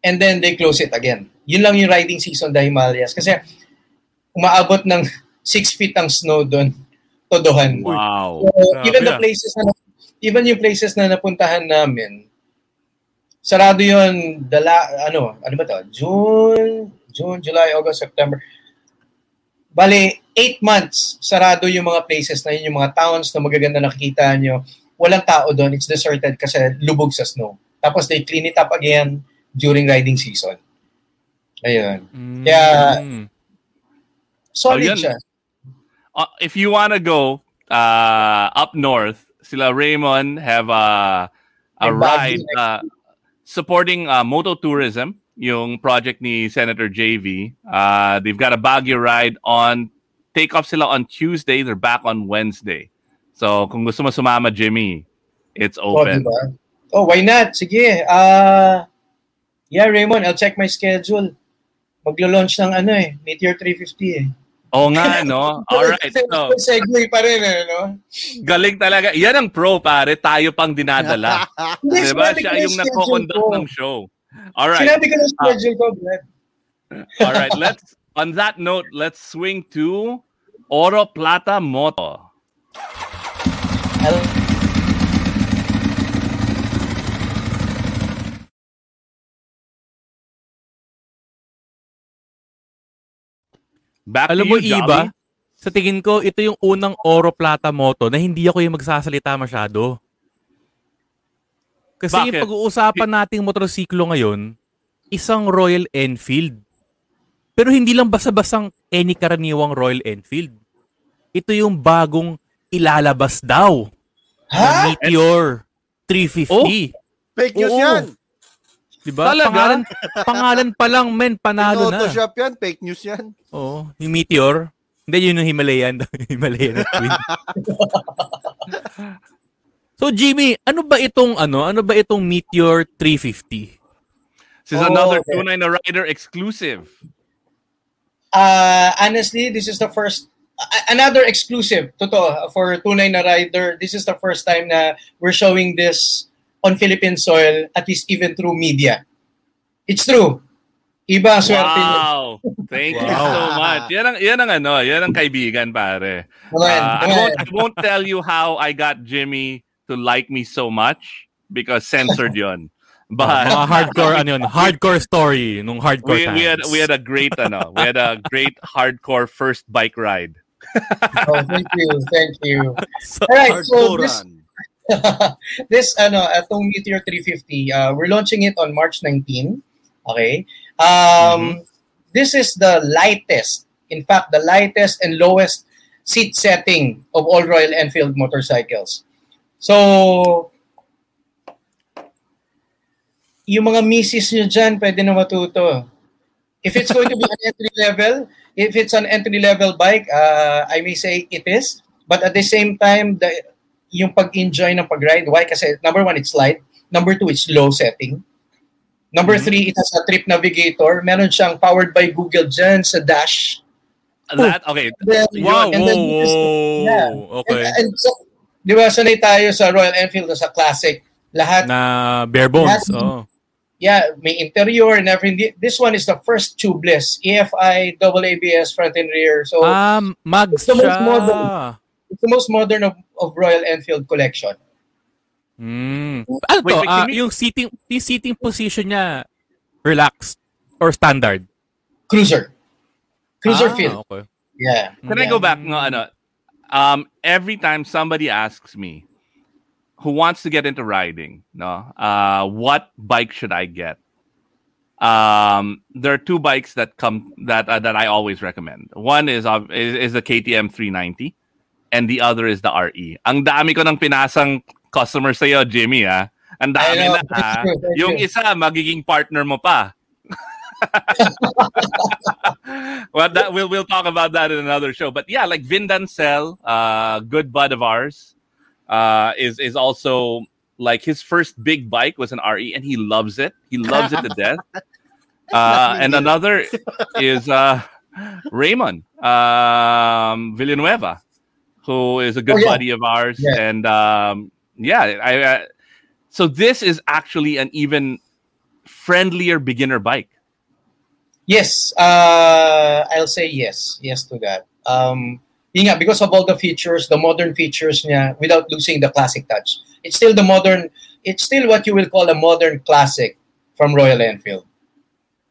And then they close it again. Yun lang yung riding season sa Himalayas. Kasi umaabot ng 6 feet ang snow doon. Todohan. Wow. So, even yung places na napuntahan namin, sarado yun, June, July, August, September. Bale, 8 months, sarado yung mga places na yun, yung mga towns na magaganda nakikita nyo. Walang tao doon. It's deserted kasi lubog sa snow. Tapos they clean it up again during riding season. Ayun. Kaya, solid siya. If you wanna go up north, sila Raymond have a ride supporting mototourism, yung project ni Senator JV. They've got a Baguio ride on takeoff sila on Tuesday. They're back on Wednesday. So, kung gusto mo sumama, Jimmy, it's open. Oh, why not? Sige. Yeah, Raymond, I'll check my schedule. Maglo-launch ng Meteor 350 eh. Oo nga, no? Alright. So, segue pa rin no? Galing talaga. Yan ang pro, pare. Tayo pang dinadala. Diba? Siya yung nagko-conduct ng show. Alright. Sinabi ko na schedule ko, Brad. Alright, on that note, let's swing to Oro Plata Moto. Back alam mo, Iba, sa tingin ko, ito yung unang Oro Plata Moto na hindi ako yung magsasalita masyado. Kasi bakit? Yung pag-uusapan nating motorsiklo ngayon, isang Royal Enfield. Pero hindi lang basa-basang any karaniwang Royal Enfield. Ito yung bagong ilalabas daw. Ha? Meteor 350. Oh, fake news yan. Diba? Talaga? Pangalan pa lang, men, panalo na. Photoshop yan, fake news yan. Oo, yung Meteor. Hindi, yun yung Himalayan. Himalayan na twin. So Jimmy, ano ba itong Meteor 350? This is another Tunay na Rider exclusive. Honestly, this is the first another exclusive totoo for Tunay na Rider. This is the first time na we're showing this on Philippine soil, at least even through media. It's true. Iba swerte. Wow. Thank you so much. Yan ang kaibigan, pare. I won't tell you how I got Jimmy to like me so much because censored yon. But hardcore hardcore story nung hardcore times. We had a great hardcore first bike ride. Thank you. So all right, so this atong Meteor 350, we're launching it on March 19. Okay. This is the lightest, in fact, the lightest and lowest seat setting of all Royal Enfield motorcycles. So, yung mga misis nyo dyan, pwede na matuto. If it's going to be an entry level bike, I may say it is. But at the same time, yung pag-enjoy ng pag-ride, why? Kasi number one, it's light. Number two, it's low setting. Number three, it has a trip navigator. Meron siyang powered by Google dyan sa dash. Okay. Okay. And so, di ba, sanay tayo sa Royal Enfield sa classic. Lahat. Na bare bones. Yeah, may interior and everything. This one is the first tubeless. EFI, double ABS, front and rear. So, mags siya. It's the most modern of Royal Enfield collection. Wait, yung seating position niya relaxed or standard? Cruiser feel. Okay. Yeah. Can I go back? Every time somebody asks me who wants to get into riding, what bike should I get? There are two bikes that come that I always recommend. One is the KTM 390 and the other is the RE. Ang dami ko ng pinasang customer sa'yo, Jimmy, ha? Ang dami na, ha? Yung isa, magiging partner mo pa. Well, we'll talk about that in another show. But yeah, like Vindancel, good bud of ours, is also, like, his first big bike was an RE, and he loves it. He loves it to death. And another is Raymond Villanueva, who is a good buddy of ours, and... So this is actually an even friendlier beginner bike. Yes, I'll say yes to that. Because of all the features, the modern features, without losing the classic touch. It's still what you will call a modern classic from Royal Enfield.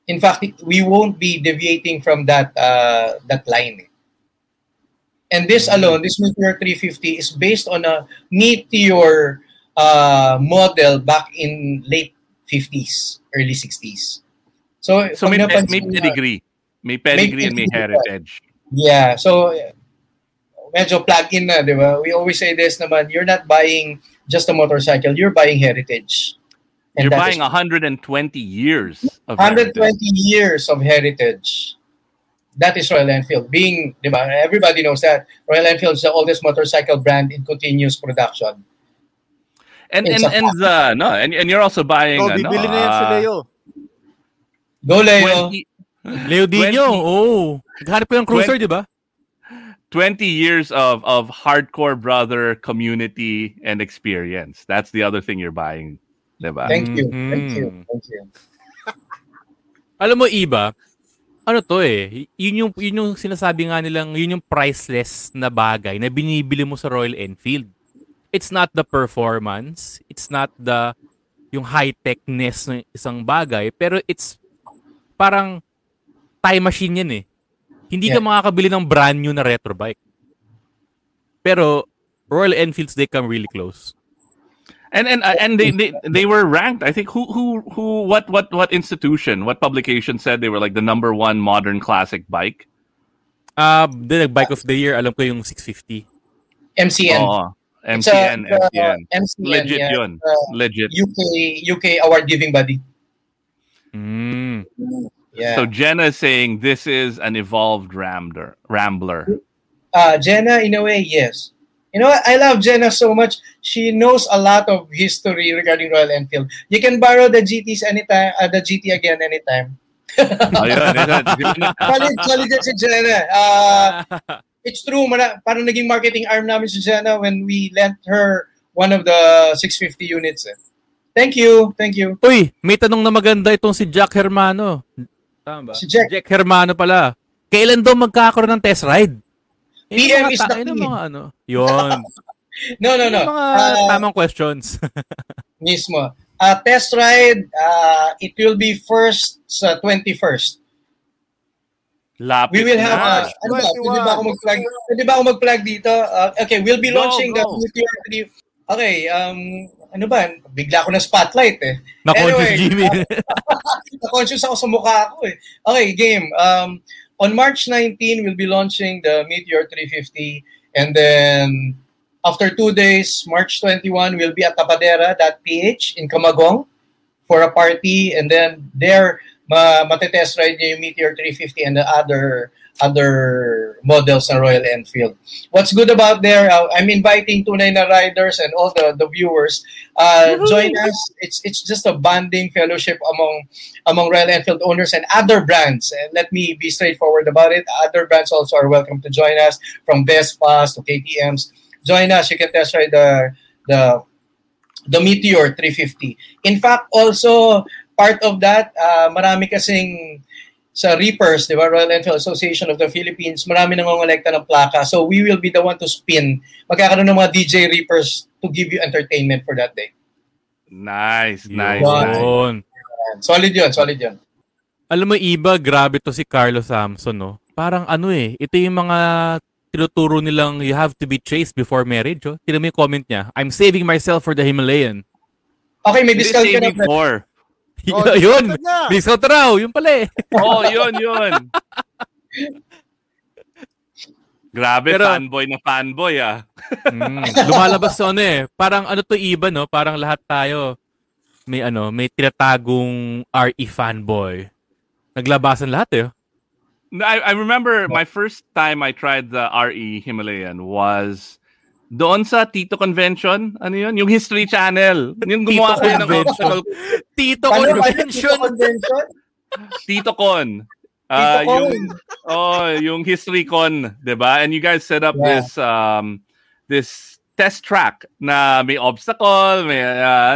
In fact, we won't be deviating from that line. And this alone, this Meteor 350 is based on a Meteor model back in late 50s, early 60s. So may pedigree and may heritage. Yeah, so medyo plug-in na, di ba? We always say this naman, you're not buying just a motorcycle, you're buying heritage. And you're buying 120 years of heritage. That is Royal Enfield. Everybody knows that Royal Enfield is the oldest motorcycle brand in continuous production. And you're also buying. Bibili na yan si Leo. Go Leo. Leo Dino. Naghanap ko yung cruiser, di ba? 20 years of hardcore brother community and experience. That's the other thing you're buying, di ba? Thank you. Alam mo, iba. Yun yung sinasabi nga nilang, yun yung priceless na bagay na binibili mo sa Royal Enfield. It's not the performance, it's not yung high-techness ng isang bagay, pero it's parang time machine yan eh. Hindi ka makakabili ng brand new na retro bike. Pero Royal Enfields, they come really close. And they were ranked. I think what institution, what publication said they were like the number one modern classic bike. The bike of the year, alam ko yung 650. MCN. MCN. Legit yun. Legit. UK award giving body. Yeah. So Jenna is saying this is an evolved Rambler. Jenna, in a way, yes. You know what? I love Jenna so much. She knows a lot of history regarding Royal Enfield. You can borrow the GTs anytime, the GT again anytime. Solid si Jenna. It's true. Parang naging marketing arm namin si Jenna when we lent her one of the 650 units. Eh. Thank you. Thank you. Uy, may tanong na maganda itong si Jack Hermano. Tama ba? Si Jack Hermano pala. Kailan daw magkakaroon ng test ride? PM is the key. Ano? Yun. No. Tamang questions. Mismo. Test ride, it will be first sa 21st. Lapit we will have na. Pwede ba ako mag-plug dito? Okay, we'll be launching the Meteor 3. Okay, ano ba? Bigla ko na spotlight eh. Na-conscious, anyway, Jimmy. Na-conscious ako sa mukha ko eh. Okay, game. On March 19, we'll be launching the Meteor 350. And then, after 2 days, March 21, we'll be at Tapadera.ph in Camagong for a party. And then, there, matetest ride niya yung Meteor 350 and the other models na Royal Enfield. What's good about there, I'm inviting tunay na riders and all the viewers. Join us. It's just a bonding fellowship among Royal Enfield owners and other brands. And let me be straightforward about it. Other brands also are welcome to join us, from Vespas to KTMs. Join us. You can test ride the Meteor 350. In fact, also part of that, marami kasing sa Reapers, di ba, Royal Enfield Association of the Philippines, marami nangongolekta ng plaka. So we will be the one to spin. Magkakaroon ng mga DJ Reapers to give you entertainment for that day. Nice. Solid yun. Alam mo, Iba, grabe to si Carlos Samson, no? Parang ano eh, ito yung mga tinuturo nilang you have to be chaste before marriage. Oh. Tira mo yung comment niya, I'm saving myself for the Himalayan. Okay, may discount ka na. Yun. Discount raw. Yun pala eh. Yun. Grabe, pero, fanboy ah. Lumalabas yun eh. Parang ano to, Iba, no? Parang lahat tayo may tinatagong RE fanboy. Naglabasan lahat eh. I remember my first time I tried the RE Himalayan was doon sa Tito Convention, ano yun? Yung History Channel. Yung gumawa kayo ng obstacle. Tito Convention. Tito Con. Yung History Con, diba? And you guys set up this this test track na may obstacle, may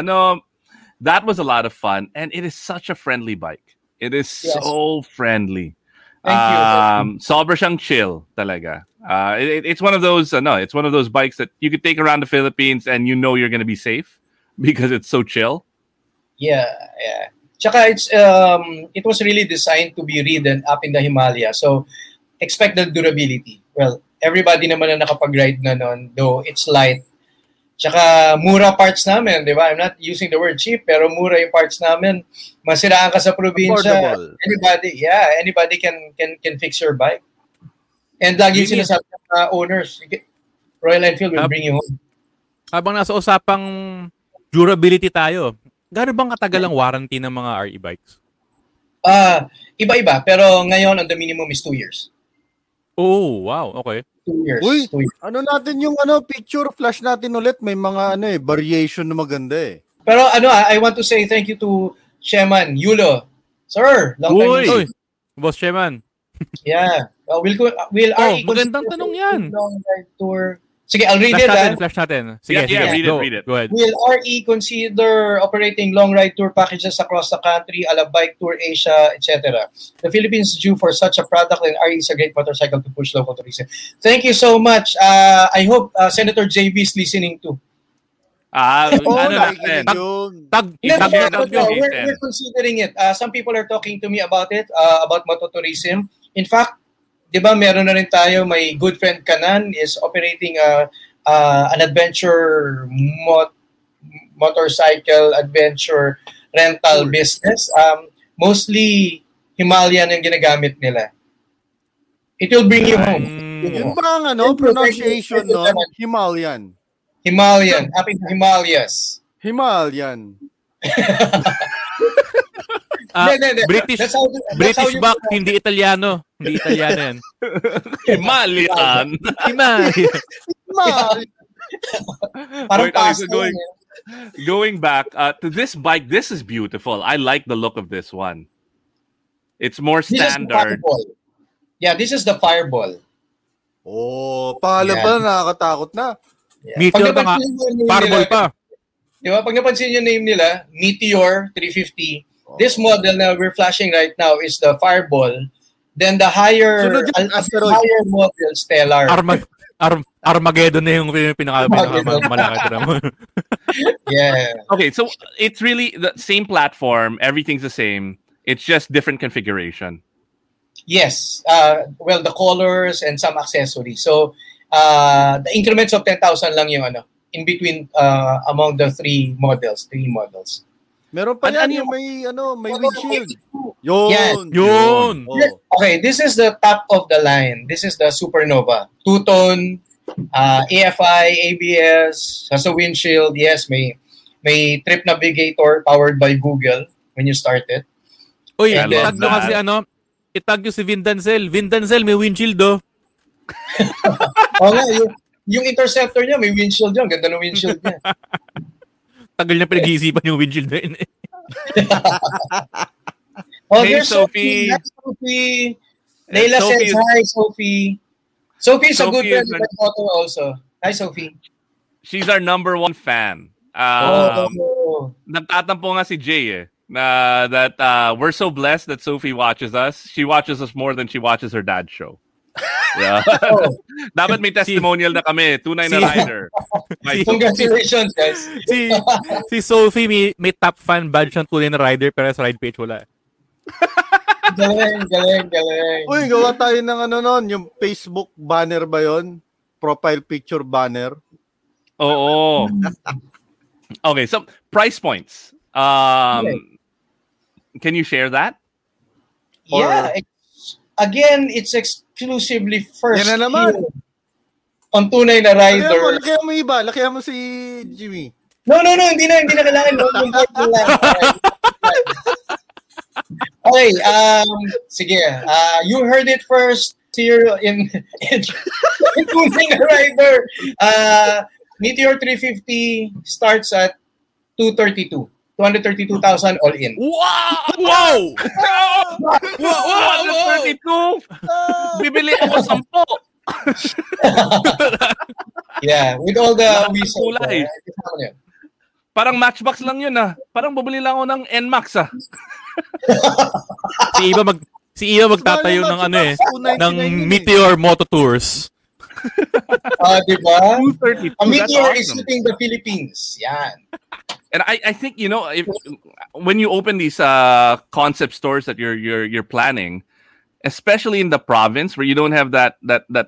ano. That was a lot of fun, and it is such a friendly bike. It is so friendly. Thank you. Sobra siyang chill talaga. It's one of those. It's one of those bikes that you could take around the Philippines, and you know you're gonna be safe because it's so chill. Yeah. Tsaka it's it was really designed to be ridden up in the Himalaya, so expect the durability. Well, everybody naman na nakapag-ride na nun, though it's light. Tsaka mura parts namin, di ba? I'm not using the word cheap, pero mura yung parts namin. Masiraan ka sa probinsya. Anybody can fix your bike. And lagi sinasabi ng owners, Royal Enfield will bring you home. Habang nasa usapang durability tayo, gaano bang katagal ang warranty ng mga RE bikes? Iba-iba, pero ngayon, on the minimum is 2 years. Oh, wow. Okay. 2 years. Uy, 2 years. Ano natin yung picture flash natin ulit, may mga variation na maganda eh. Pero I want to say thank you to Sheman Yulo. Sir, long time. Uy. Boss Sheman. Yeah. We'll magandang tanong yan. Long ride tour. Sige, I'll read flash natin. Sige, read it. Go ahead. Will RE consider operating long ride tour packages across the country, a la Bike Tour Asia, etc.? The Philippines is due for such a product, and RE is a great motorcycle to push local tourism. Thank you so much. I hope Senator JB is listening too. We're considering it. Some people are talking to me about it, about mototourism. In fact, diba meron na rin tayo, my good friend Kanan is operating an adventure motorcycle adventure rental business. Mostly Himalayan ang ginagamit nila. It will bring you home. Yung parang pronunciation no? Himalayan. Up in the Himalayas. Himalayan. British back, hindi Italiano yan. Himalayan. Parang paso going, eh. Going back to this bike, this is beautiful. I like the look of this one. It's more standard. Yeah, this is the Fireball. Oh, pahala pala, nakakatakot na. Yeah. Meteor na nga. Fireball nila, pa. Di ba? Pag napansin yung name nila, Meteor 350. Oh. This model na we're flashing right now is the Fireball. Then the higher, so, higher model, Stellar. Armageddon na yung pinakamalaki naman. Yeah. Okay, so it's really the same platform. Everything's the same. It's just different configuration. Yes. Well, the colors and some accessories. So, the increments of 10,000 lang yung ano, in between among the three models. Meron pa yan yung may ano, may windshield. Yun. Yes. Yun. Oh. Okay, this is the top of the line. This is the Supernova. Two-tone, AFI, ABS, has a windshield. Yes, may trip navigator powered by Google when you start it. Uy, itag nyo kasi ano, itag nyo si Vin Dancel. Vin Dancel, may windshield do. Okay, yung Interceptor niya, may windshield yun. Ganda ng windshield niya. Tagal na pinag-iisipan yung windshield na yun. Oh, hey, there's Sophie. Sophie. Leila says, hi, Sophie. Sophie's a good friend of my daughter also. Hi, Sophie. She's our number one fan. Nagtatampo nga si Jay eh. That we're so blessed that Sophie watches us. She watches us more than she watches her dad's show. Yeah. Oh. Dapat may testimonial na kami. Tunay na rider. Congratulations, guys. Si Sophie may top fan badge ng tunay na rider pero sa ride page wala. Galing. Uy, gawa tayo ng ano nun. Yung Facebook banner ba yun? Profile picture banner? Oo. Okay, so price points. Okay. Can you share that? Yeah. Again, it's exclusively first yan na naman. On tunay na rider. Lakihan mo iba. Lakihan mo si Jimmy. No. Hindi na kailangan. Okay. Sige. You heard it first here in tunay na rider. Meteor 350 starts at 232. 232,000 all in. Wow! Wow! 232? Bibili ako 10. Yeah, with all the whistle. Parang matchbox lang yun ah. Parang bubili lang ako ng NMAX ah. Si Iba magtatayo ng ano eh, ng Meteor Moto Tours. Diba? A Meteor is hitting the Philippines. Yan. And I think, you know, when you open these concept stores that you're planning, especially in the province where you don't have that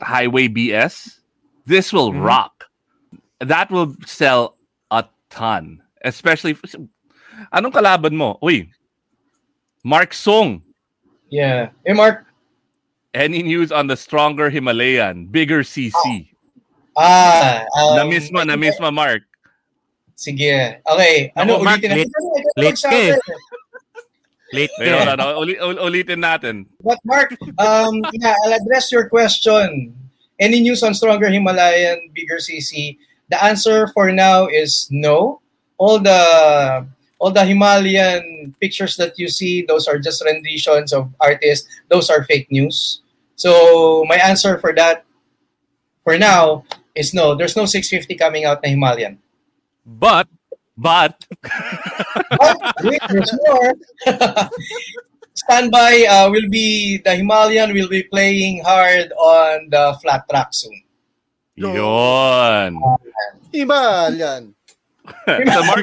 highway BS, this will rock. That will sell a ton. Especially, anong kalaban mo? Uy, Mark Song. Yeah. Hey, Mark. Any news on the stronger Himalayan, bigger CC? Na misma, Mark. Sige. Okay. Ano, Mark, ulitin natin. Late. Ulitin natin. But Mark, I'll address your question. Any news on stronger Himalayan, bigger CC? The answer for now is no. All the Himalayan pictures that you see, those are just renditions of artists. Those are fake news. So my answer for that, for now, is no. There's no 650 coming out na Himalayan. But. Wait, there's more. Standby will be the Himalayan. Will be playing hard on the flat track soon. Yon. Himalayan. So Mark,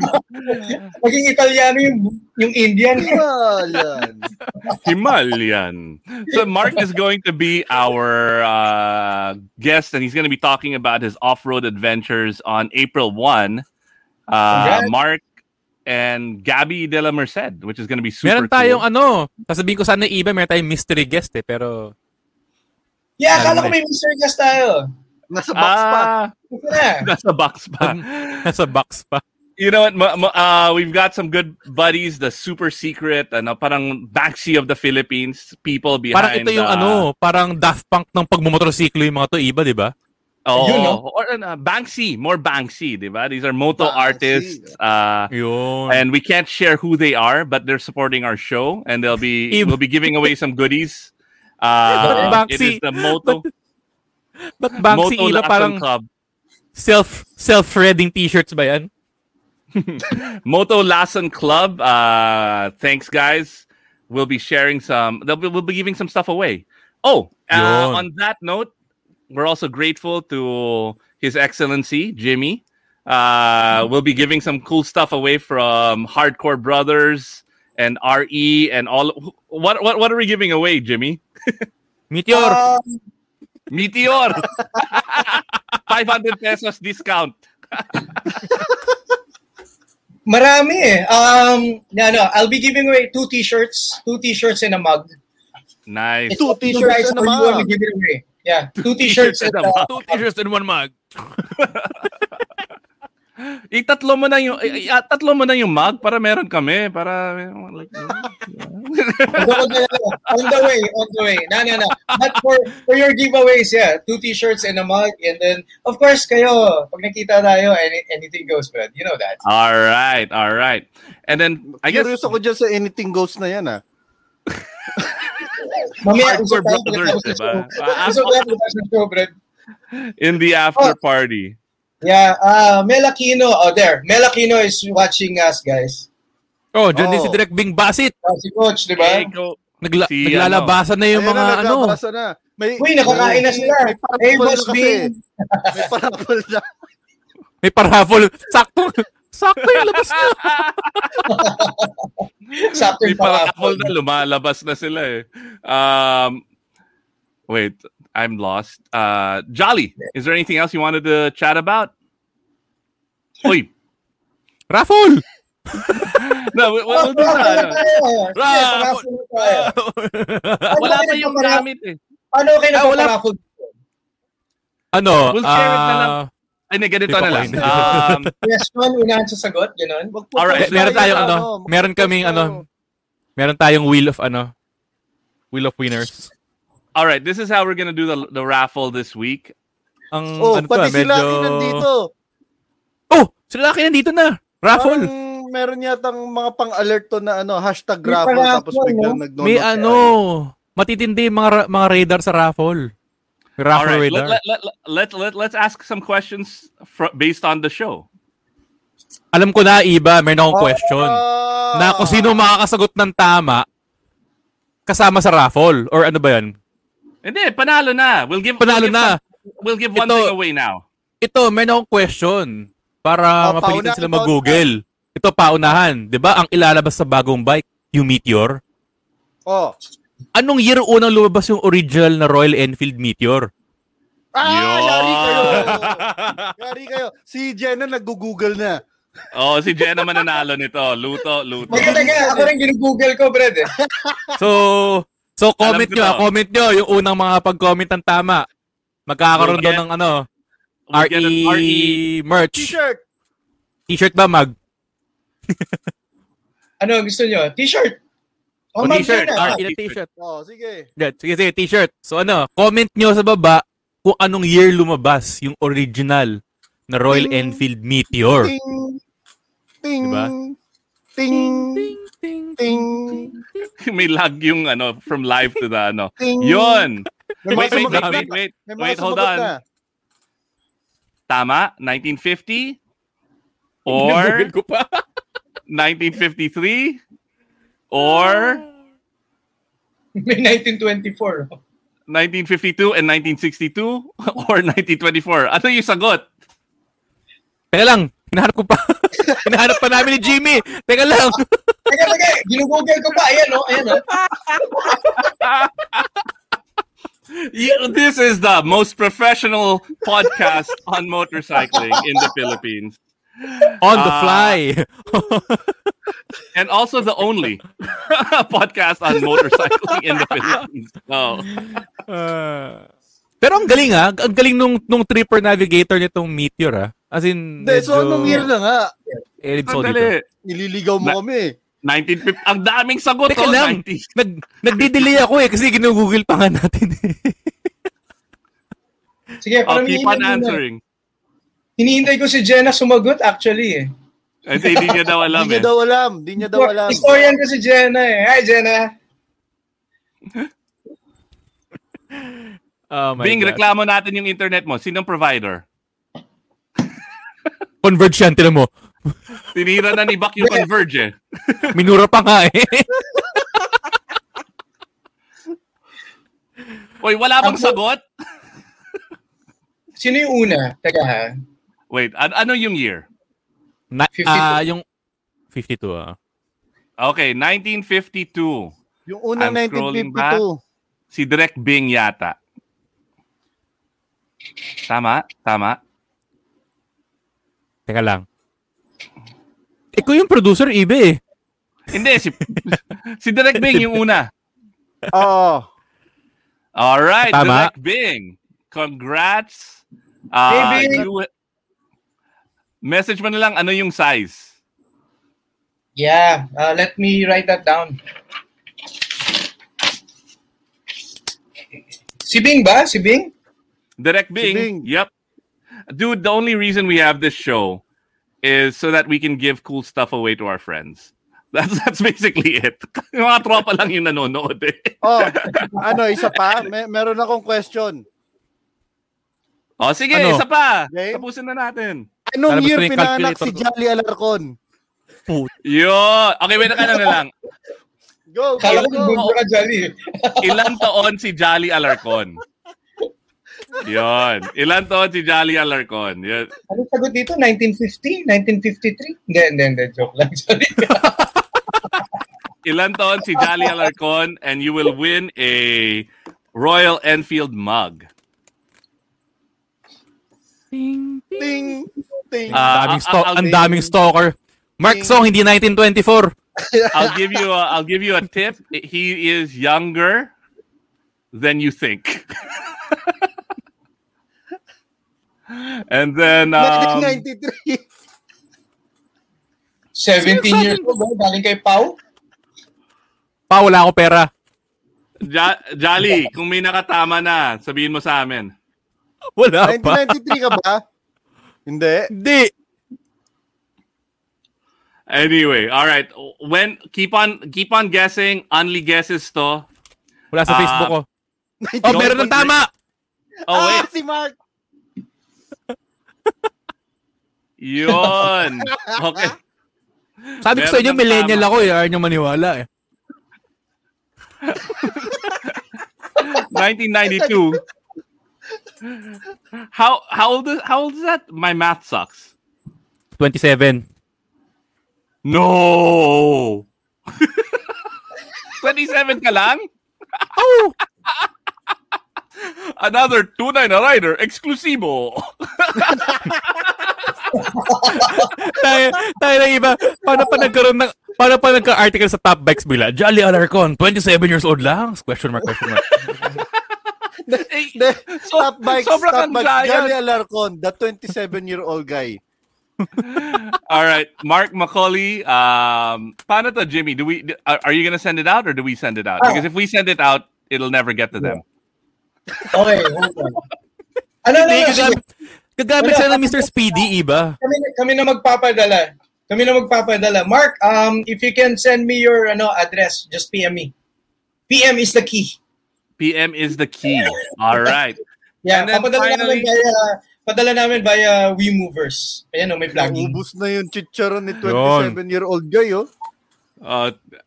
maging Italiano yung Indian. Himalayan. So Mark is going to be our guest, and he's going to be talking about his off-road adventures on April 1. Mark and Gabby de la Merced, which is going to be super. Meron tayong cool. Ano, sasabihin ko sana iba, meron tayong mystery guest eh, pero yeah, akala ko may mystery guest tayo. Nasa box pa. Nasa box pa. You know what? We've got some good buddies, the super secret, ano, parang backseat of the Philippines, people behind. Parang ito yung ano, parang Daft Punk ng pagmumotorsiklo yung mga to, iba, di ba? Oh, you know? Or Banksy, more Banksy, diba? These are moto artists, and we can't share who they are, but they're supporting our show, and they'll be we'll be giving away some goodies. It is the moto. But Banksy moto iba parang club. self-threading t-shirts ba yan? Moto Lason Club. Thanks, guys. We'll be sharing some. We'll be giving some stuff away. Oh, on that note, we're also grateful to His Excellency Jimmy. We'll be giving some cool stuff away from Hardcore Brothers and RE and all. What are we giving away, Jimmy? Meteor. 500 pesos discount. Marami eh. No, I'll be giving away two t-shirts and a mug. Nice. It's two t-shirts and a mug. You want to give it away. Yeah, two t-shirts and a mug. Two t-shirts and one mug. Tatlo mo na yung mug para meron kami para like on the way. No. But for your giveaways, yeah, two t-shirts and a mug, and then of course kayo pag nakita tayo anything goes, man. You know that. All right. And then I guess curious ako dyan sa anything goes na yan ah. Mamaya usapan natin in the after party. Yeah, Melakino. Oh, there. Melakino is watching us, guys. Oh, dyan din si Direk Bing Basit. Si Coach, di ba? Naglalabasan na yung mga ano. Uy, nakakain na sila. Hey, boss Bing. May parapol na. May parapol. Sakto yung labas na. Sakto yung parapol na. Lumalabas na sila eh. Wait. I'm lost. Jolly, is there anything else you wanted to chat about? Oy. Raffle! No, we'll do that. Raffle! Wala pa yung gamit eh. Ano kayo na pa raffle? Ano? We'll share it na lang. Ay, ganito na lang. Question, unahan sa sagot, gano'n. Alright, meron tayong Wheel of Winners. All right, this is how we're gonna do the raffle this week. Pati si Lucky nandito. Oh, si Lucky nandito na. Raffle. Meron yatang mga pang-alert to na hashtag raffle tapos biglang nag-notify. May matitindi mga radar sa raffle. Raffle radar. All right, let's ask some questions based on the show. Alam ko na iba, meron akong question. Na kung sino makakasagot ng tama kasama sa raffle or ano ba 'yan? Hindi, panalo na. We'll give one thing away now. Ito, may akong question para mapilitan sila mag-Google. Ito, paunahan. 'Di ba ang ilalabas sa bagong bike, yung Meteor? Oh. Anong year unang lumabas yung original na Royal Enfield Meteor? Yari kayo. Si Jenna nag-Google na. Oh, si Jenna mananalo nito. Luto. Maganda, ako rin gino-Google ko, Brad. Eh. So comment nyo yung unang mga pag-comment ng tama. Magkakaroon doon ng RE merch. T-shirt. T-shirt ba, mag? Gusto nyo? T-shirt. T-shirt. RE na t-shirt. Oh, sige. Yeah, sige, t-shirt. So comment nyo sa baba kung anong year lumabas yung original na Royal Enfield Meteor. Ting. Diba? Ting. May lag yung from live to the Yun. Wait, hold on. Na. Tama, 1950 or 1953 or 1924. 1952 and 1962 or 1924. Ano yung sagot? Teka lang, hinahanap ko pa. Hinahanap pa namin ni Jimmy. Teka lang. Teka. Ginugugel ko pa. Ayan. This is the most professional podcast on motorcycling in the Philippines. On the fly. And also the only podcast on motorcycling in the Philippines. Oh. Pero ang galing ha. Ang galing nung tripper navigator nitong Meteor ha. As in, medyo... So, anong year na nga? Nililigaw mo kami. 1950. Ang daming sagot. Teka lang. Nagdidelay ako kasi ginugugil pa nga natin. Sige, I'll keep on answering. Hinihintay ko si Jenna sumagot actually eh. At hindi niya daw alam eh. Hindi niya daw alam. Historian ko si Jenna eh. Hi, Jenna. Oh my Bing, God. Reklamo natin yung internet mo. Sinong provider? Converge yan, tila mo. Tinira na ni Bak yung Converge eh. Minura pa nga eh. Oy, wala bang sagot? Sino yung una? Teka ha. Wait, ano yung year? 52 ah. Okay, 1952. Yung unang 1952. Back, si Direk Bing yata. Tama. Teka lang. Ikaw yung producer, Ibe eh. Hindi, si Direk Bing yung una. Oo. All right, Direk Bing. Congrats. Hey, Bing. Message mo na lang ano yung size. Yeah, let me write that down. Si Bing ba? Si Bing? Direk Bing. Si Bing. Yep. Dude, the only reason we have this show is so that we can give cool stuff away to our friends. That's basically it. Yung mga tropa lang yung nanonood eh. Oh, isa pa? Meron akong question. Oh, sige, isa pa. Okay. Tapusin na natin. Anong year pinanganak si Jolly Alarcon? Yun. Okay, wait na lang. Go. Kala ko bumbura ka, Jolly. Ilan taon si Jolly Alarcon? Yun. Ilan taon si Jolly Alarcon? Yun. Ano sagot dito? 1950? 1953? Hindi. Joke lang, Jolly. Ilan taon si Jolly Alarcon and you will win a Royal Enfield mug. Ting. Ang daming stalker. Mark Song, hindi 1924. I'll give you a tip. He is younger than you think. And then 1993. 17 years old. Galing kay Pau? Pau, wala ako pera. Jolly, kung may nakatama na, sabihin mo sa amin. Wala pa. 1993 ka ba? Hindi. Anyway, all right. When keep on guessing, only guesses to. Wala sa Facebook ko. Oh, meron ng tama. Oh, wait. Si Mark. Yun. Okay. Sabi ko sa inyo, millennial ako eh. Ayaw nyo maniwala eh. 1992. How old is that? My math sucks. 27. No. 27 ka lang? Oh. Another 29 rider exclusivo. Tayo na iba. Paano pa nagka-article sa Top Bikes bila? Jolly Alarcon, 27 years old lang? Question mark. Top Bikes, Jolly Alarcon, the 27-year-old guy. All right, Mark Macaulay. Paano to, Jimmy? Are you gonna send it out or do we send it out? Because if we send it out, it'll never get to them. Okay, hold on. Kagabi siya na Mr. Speedy, iba. Kami na magpapadala. Mark, if you can send me your address, just PM me. PM is the key. PM is the key. All right. Yeah, and then padala namin via WeMovers. Ayan, may plugging. Ubus na yung chicharon ni 27-year-old guy, oh.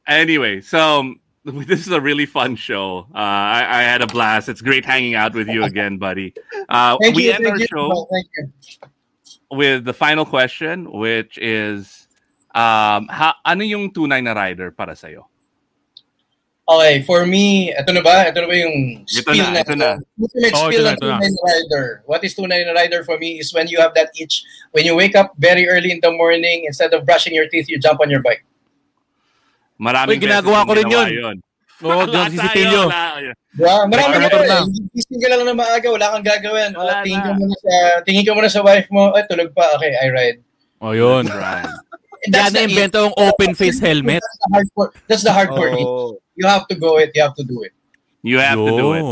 Anyway, so this is a really fun show. I had a blast. It's great hanging out with you again, buddy. We end our show with the final question, which is, ano yung tunay na rider para sa'yo? Okay, for me, ito na ba yung spill na? Ito na. Rider. What is tunay na rider for me is when you have that itch. When you wake up very early in the morning, instead of brushing your teeth, you jump on your bike. Maraming ginagawa ko rin yun. Oo, John Cicilio. Maraming motor na. Gising ka lang na maaga, wala kang gagawin. Tingin ka muna sa wife mo, tulog pa, okay, I ride. Oh, yun, right. Yan na invento yung open face helmet. That's the hardcore. You have to do it. You have to do it.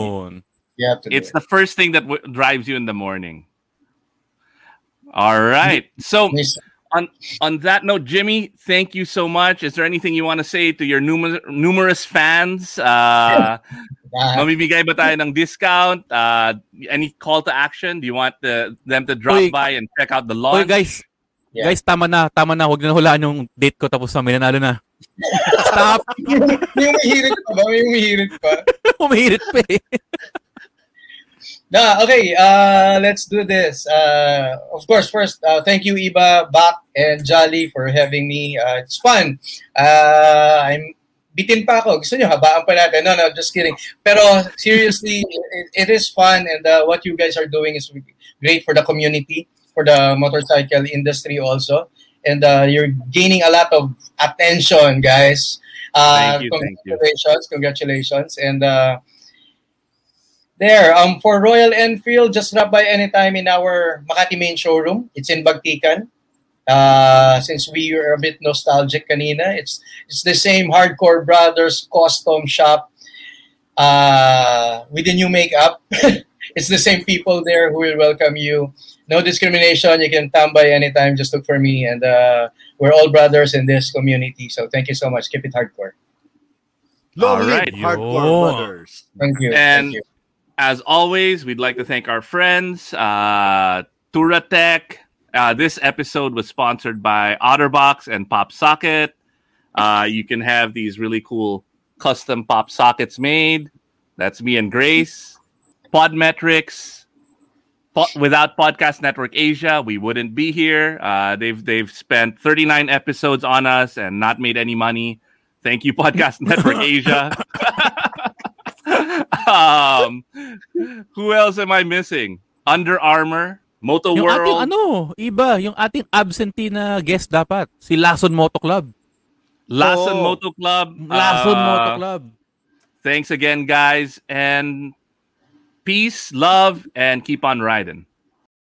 Yeah, it's the first thing that drives you in the morning. All right. So on that note, Jimmy, thank you so much. Is there anything you want to say to your numerous fans? Mamimigay ba tayo ng discount? Any call to action? Do you want them to drop by and check out the launch? Guys. Yeah. Guys, tama na. Huwag na hulaan yung date ko tapos na minanalo na. Stop! May umihirit pa. Umihirit pa eh. Nah, okay, let's do this. Of course, first, thank you, Iba, Bak, and Jolly for having me. It's fun. I'm bitin pa ako. Gusto nyo, habaan pa natin. No, just kidding. Pero seriously, it is fun, and what you guys are doing is great for the community, for the motorcycle industry also. And you're gaining a lot of attention, guys. Thank you. Congratulations. And for Royal Enfield, just drop by anytime in our Makati main showroom. It's in Bagtikan. Since we were a bit nostalgic kanina, it's the same Hardcore Brothers custom shop with the new makeup. It's the same people there who will welcome you. No discrimination. You can tambay anytime. Just look for me. And we're all brothers in this community. So thank you so much. Keep it hardcore. All right. Hardcore Brothers. Thank you. And thank you. As always, we'd like to thank our friends, Turatech. This episode was sponsored by Otterbox and Pop Socket. You can have these really cool custom pop sockets made. That's me and Grace. Podmetrics, without Podcast Network Asia, we wouldn't be here. They've spent 39 episodes on us and not made any money. Thank you, Podcast Network Asia. Who else am I missing? Under Armour, Moto yung World. Ating, Iba, yung ating absentee na guest dapat. Si Lason Moto Club. Thanks again, guys. And peace, love, and keep on riding.